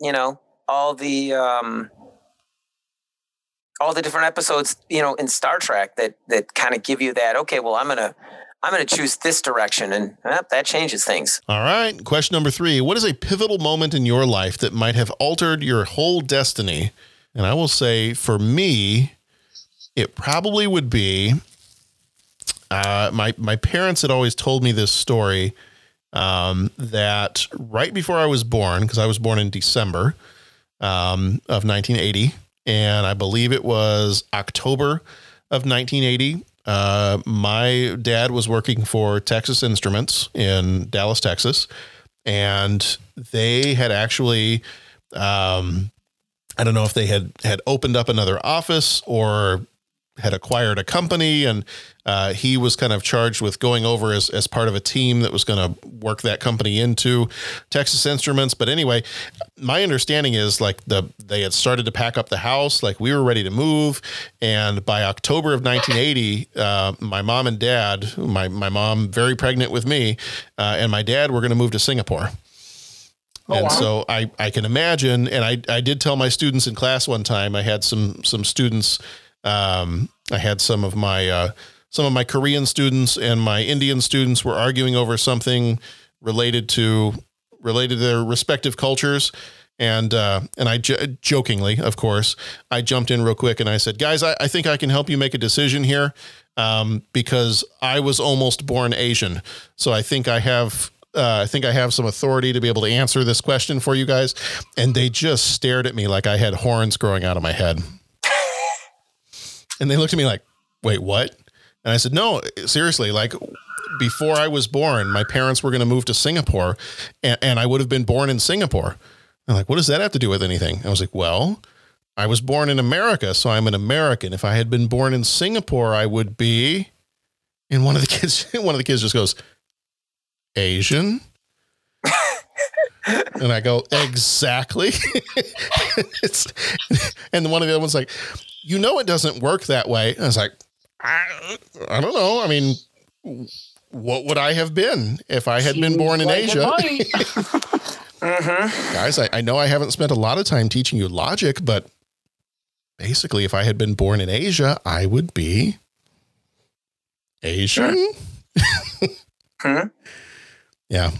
you know, all the... Um, all the different episodes, you know, in Star Trek that, that kind of give you that, okay, well, I'm going to, I'm going to choose this direction, and eh, that changes things. All right. Question number three, what is a pivotal moment in your life that might have altered your whole destiny? And I will say for me, it probably would be, uh, my, my parents had always told me this story, um, that right before I was born, cause I was born in December, um, of nineteen eighty. And I believe it was October of nineteen eighty. Uh, my dad was working for Texas Instruments in Dallas, Texas. And they had actually, um, I don't know if they had, had opened up another office or had acquired a company. And uh, he was kind of charged with going over as, as part of a team that was going to work that company into Texas Instruments. But anyway, my understanding is like the, they had started to pack up the house. Like we were ready to move. And by October of nineteen eighty, uh, my mom and dad, my, my mom, very pregnant with me, uh, and my dad were going to move to Singapore. Oh, and wow. so I, I can imagine. And I, I did tell my students in class one time, I had some, some students, Um, I had some of my, uh, some of my Korean students and my Indian students were arguing over something related to, related to their respective cultures. And, uh, and I j- jokingly, of course, I jumped in real quick and I said, guys, I, I think I can help you make a decision here. Um, because I was almost born Asian. So I think I have, uh, I think I have some authority to be able to answer this question for you guys. And they just stared at me like I had horns growing out of my head. And they looked at me like, wait, what? And I said, no, seriously, like before I was born, my parents were going to move to Singapore and, and I would have been born in Singapore. I'm like, what does that have to do with anything? I was like, well, I was born in America, so I'm an American. If I had been born in Singapore, I would be. And one of the kids, one of the kids just goes, Asian. And I go, exactly. It's, and one of the other ones like, you know, it doesn't work that way. And I was like, I, I don't know. I mean, what would I have been if I had she been born in like Asia? uh-huh. Guys, I, I know I haven't spent a lot of time teaching you logic, but basically if I had been born in Asia, I would be Asian. Sure. Huh? Yeah.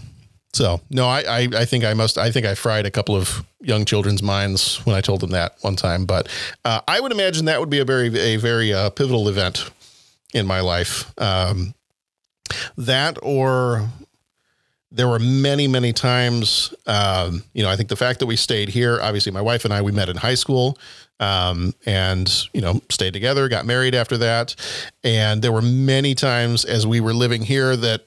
So no, I, I, I think I must, I think I fried a couple of young children's minds when I told them that one time, but, uh, I would imagine that would be a very, a very, uh, pivotal event in my life. Um, that, or there were many, many times, um, you know, I think the fact that we stayed here, obviously my wife and I, we met in high school, um, and, you know, stayed together, got married after that. And there were many times as we were living here that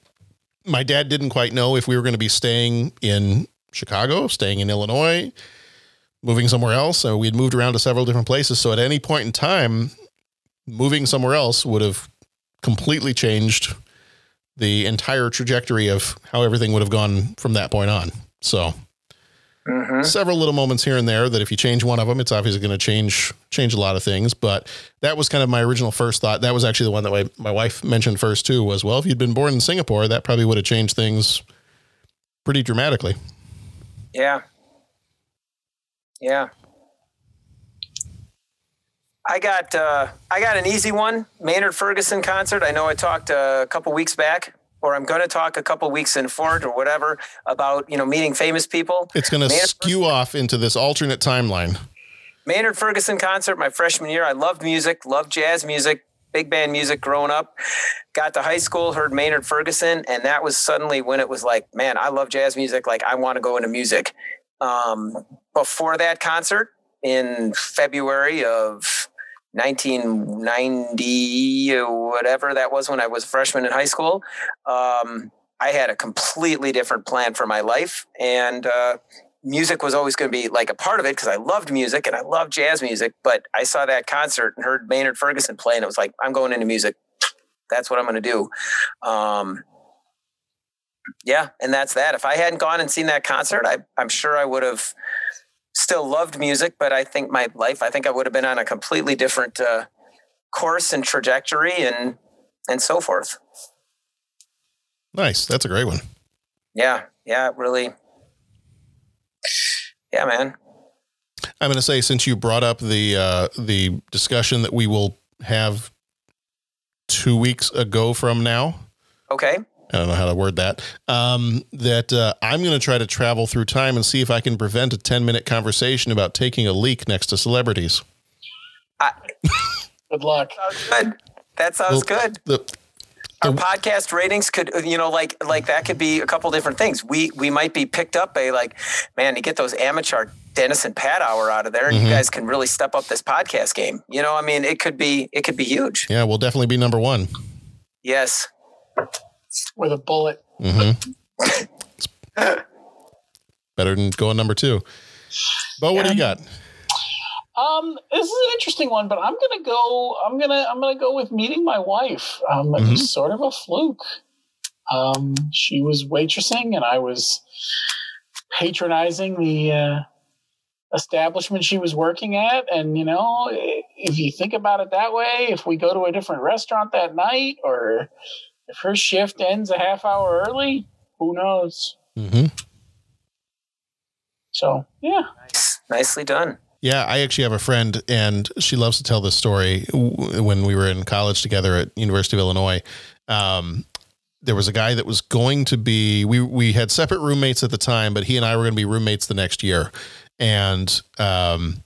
my dad didn't quite know if we were going to be staying in Chicago, staying in Illinois, moving somewhere else. So we had moved around to several different places. So at any point in time, moving somewhere else would have completely changed the entire trajectory of how everything would have gone from that point on. So uh-huh. several little moments here and there that if you change one of them, it's obviously going to change, change a lot of things. But that was kind of my original first thought. That was actually the one that my, my wife mentioned first too, was, well, if you'd been born in Singapore, that probably would have changed things pretty dramatically. Yeah. Yeah. I got uh, I got an easy one, Maynard Ferguson concert. I know I talked uh, a couple weeks back, or I'm going to talk a couple weeks in forward or whatever about, you know, meeting famous people. It's going to skew Ferguson off into this alternate timeline. Maynard Ferguson concert, my freshman year. I loved music, loved jazz music, big band music growing up. Got to high school, heard Maynard Ferguson, and that was suddenly when it was like, man, I love jazz music. Like, I want to go into music. Um, before that concert in February of nineteen ninety or whatever that was, when I was a freshman in high school, um, I had a completely different plan for my life. And uh, music was always going to be like a part of it because I loved music and I loved jazz music. But I saw that concert and heard Maynard Ferguson play and it was like, I'm going into music. That's what I'm going to do. Um, yeah, and that's that. If I hadn't gone and seen that concert, I, I'm sure I would have still loved music, but I think my life, I think I would have been on a completely different uh, course and trajectory and, and so forth. Nice. That's a great one. Yeah. Yeah. Really. Yeah, man. I'm going to say, since you brought up the, uh, the discussion that we will have two weeks ago from now. Okay. I don't know how to word that, um, that uh, I'm going to try to travel through time and see if I can prevent a ten minute conversation about taking a leak next to celebrities. I, good luck. That sounds good. That sounds well, good. The, the, Our the, podcast ratings could, you know, like, like that could be a couple different things. We, we might be picked up by like, man, you get those amateur Dennis and Pat hour out of there and mm-hmm. you guys can really step up this podcast game. You know, I mean, it could be, it could be huge. Yeah. We'll definitely be number one. Yes. With a bullet. Mm-hmm. Better than going number two. Bo, what yeah. do you got? Um, this is an interesting one, but I'm gonna go. I'm gonna. I'm gonna go with meeting my wife. Um, mm-hmm. It was sort of a fluke. Um, she was waitressing, and I was patronizing the uh, establishment she was working at. And you know, if you think about it that way, if we go to a different restaurant that night, or if her shift ends a half hour early, who knows? Mm-hmm. So, yeah. Nice. Nicely done. Yeah, I actually have a friend, and she loves to tell this story. When we were in college together at University of Illinois, um, there was a guy that was going to be, we, we had separate roommates at the time, but he and I were going to be roommates the next year. And um,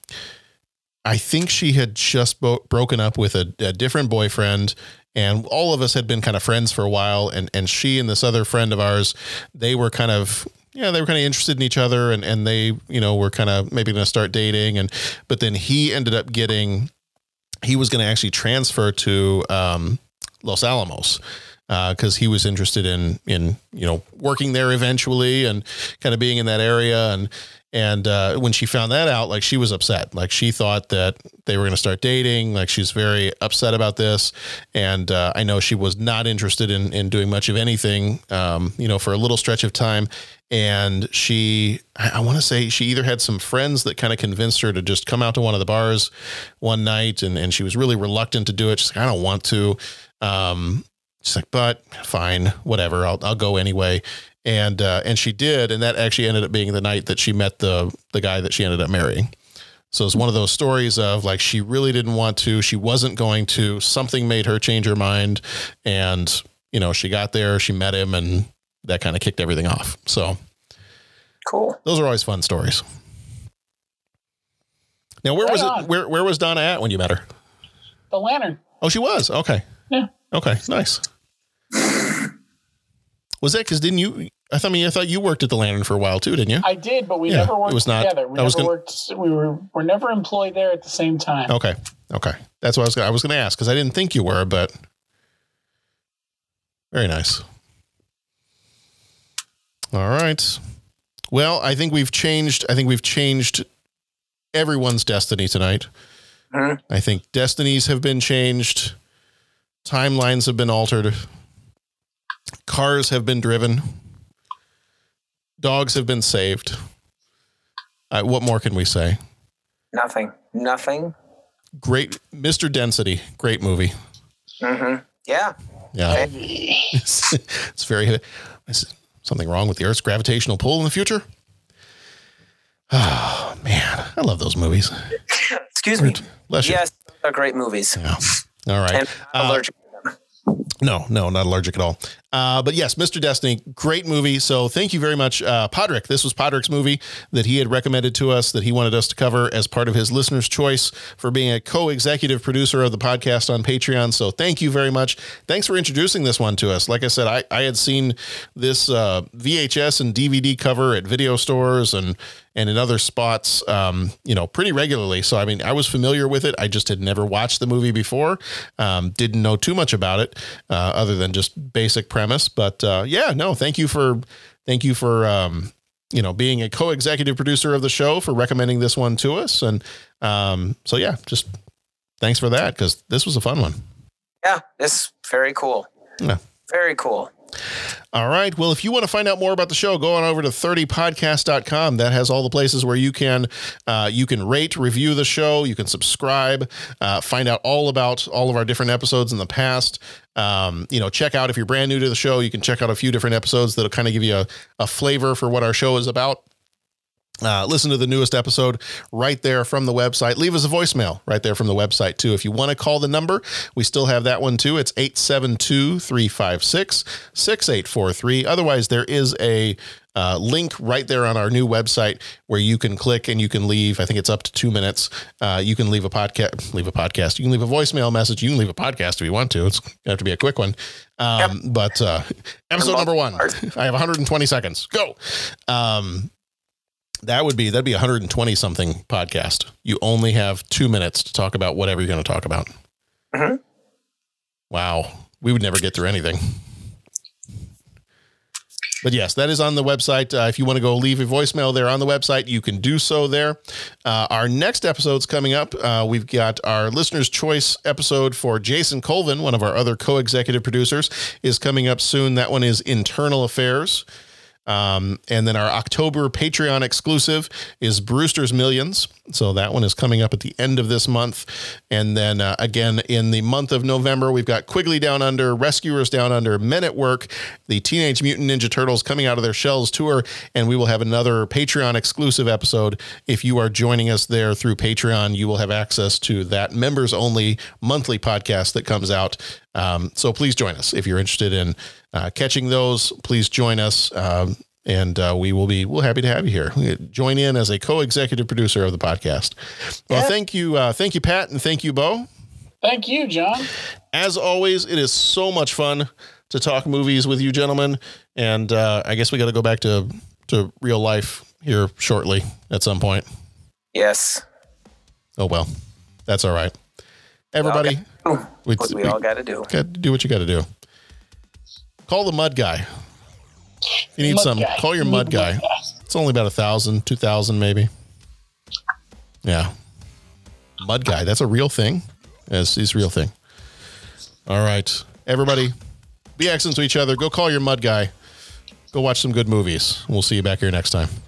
I think she had just bo- broken up with a, a different boyfriend. And all of us had been kind of friends for a while. And, and she and this other friend of ours, they were kind of, yeah, they were kind of interested in each other. And, and they, you know, were kind of maybe going to start dating. And, but then he ended up getting, he was going to actually transfer to um, Los Alamos uh, cause he was interested in, in, you know, working there eventually and kind of being in that area. And, and uh, when she found that out, like she was upset, like she thought that they were going to start dating. Like she's very upset about this. And uh, I know she was not interested in, in doing much of anything, um, you know, for a little stretch of time. And she, I, I want to say she either had some friends that kind of convinced her to just come out to one of the bars one night. And, and she was really reluctant to do it. She's like, I don't want to. Um, she's like, but fine, whatever. I'll, I'll go anyway. And, uh, and she did. And that actually ended up being the night that she met the, the guy that she ended up marrying. So it's one of those stories of like, she really didn't want to, she wasn't going to, something made her change her mind. And, you know, she got there, she met him, and that kind of kicked everything off. So cool. Those are always fun stories. Now, where right was on. it? Where, where was Donna at when you met her? The lantern. Oh, she was. Okay. Yeah. Okay. Nice. Was that because didn't you I thought, I mean, I thought you worked at the Lantern for a while too, didn't you? I did, but we yeah, never worked it was not, together. We I never was gonna, worked. We were were never employed there at the same time. Okay, okay, that's what I was gonna, I was going to ask because I didn't think you were, but very nice. All right. Well, I think we've changed. I think we've changed everyone's destiny tonight. Uh-huh. I think destinies have been changed. Timelines have been altered. Cars have been driven. Dogs have been saved. Uh, what more can we say? Nothing. Nothing. Great. Mister Density. Great movie. Mm-hmm. Yeah. Yeah. Okay. it's, it's very... It's, something wrong with the Earth's gravitational pull in the future? Oh, man. I love those movies. Excuse me. Bless you. Yes, they're great movies. Yeah. All right. And I'm uh, allergic to them. No, no, not allergic at all. Uh, but yes, Mister Destiny, great movie. So thank you very much, uh, Podrick. This was Podrick's movie that he had recommended to us that he wanted us to cover as part of his listener's choice for being a co-executive producer of the podcast on Patreon. So thank you very much. Thanks for introducing this one to us. Like I said, I, I had seen this uh, V H S and D V D cover at video stores and, and in other spots, um, you know, pretty regularly. So, I mean, I was familiar with it. I just had never watched the movie before. Um, didn't know too much about it uh, other than just basic premise. But uh, yeah, no, thank you for thank you for, um, you know, being a co-executive producer of the show, for recommending this one to us. And um, so, yeah, just thanks for that, because this was a fun one. Yeah, this very cool. Yeah. Very cool. All right. Well, if you want to find out more about the show, go on over to thirty podcast dot com. That has all the places where you can uh, you can rate, review the show. You can subscribe, uh, find out all about all of our different episodes in the past. Um, you know, check out if you're brand new to the show, you can check out a few different episodes that'll kind of give you a, a flavor for what our show is about. Uh, listen to the newest episode right there from the website. Leave us a voicemail right there from the website, too. If you want to call the number, we still have that one, too. It's eight seven two, three five six, six eight four three. Otherwise, there is a uh, link right there on our new website where you can click and you can leave. I think it's up to two minutes. Uh, you can leave a podcast, leave a podcast. You can leave a voicemail message. You can leave a podcast if you want to. It's going to have to be a quick one. Um, yep. But uh, episode number one, I have one hundred twenty seconds. Go. Um, That would be, that'd be one hundred twenty something podcast. You only have two minutes to talk about whatever you're going to talk about. Mm-hmm. Wow. We would never get through anything. But yes, that is on the website. Uh, if you want to go leave a voicemail there on the website, you can do so there. Uh, our next episode's coming up. Uh, we've got our listener's choice episode for Jason Colvin, one of our other co-executive producers, is coming up soon. That one is Internal Affairs. Um, and then our October Patreon exclusive is Brewster's Millions. So that one is coming up at the end of this month. And then uh, again, in the month of November, we've got Quigley Down Under, Rescuers Down Under, Men at Work, the Teenage Mutant Ninja Turtles Coming Out of Their Shells tour. And we will have another Patreon exclusive episode. If you are joining us there through Patreon, you will have access to that members only monthly podcast that comes out. Um, so please join us if you're interested in uh, catching those. Please join us. Um, And uh, we will be we're happy to have you here. Join in as a co-executive producer of the podcast. Well, yeah. thank you. Uh, thank you, Pat. And thank you, Bo. Thank you, John. As always, it is so much fun to talk movies with you gentlemen. And uh, I guess we got to go back to to real life here shortly at some point. Yes. Oh, well, that's all right. Everybody, we all got, we, what we, we all got to do. Got to do what you got to do. Call the mud guy. You need mud some. Guy. Call your mud, mud guy. guy. It's only about a thousand, two thousand, maybe. Yeah, mud guy. That's a real thing. Yes, it's a real thing. All right, everybody, be excellent to each other. Go call your mud guy. Go watch some good movies. We'll see you back here next time.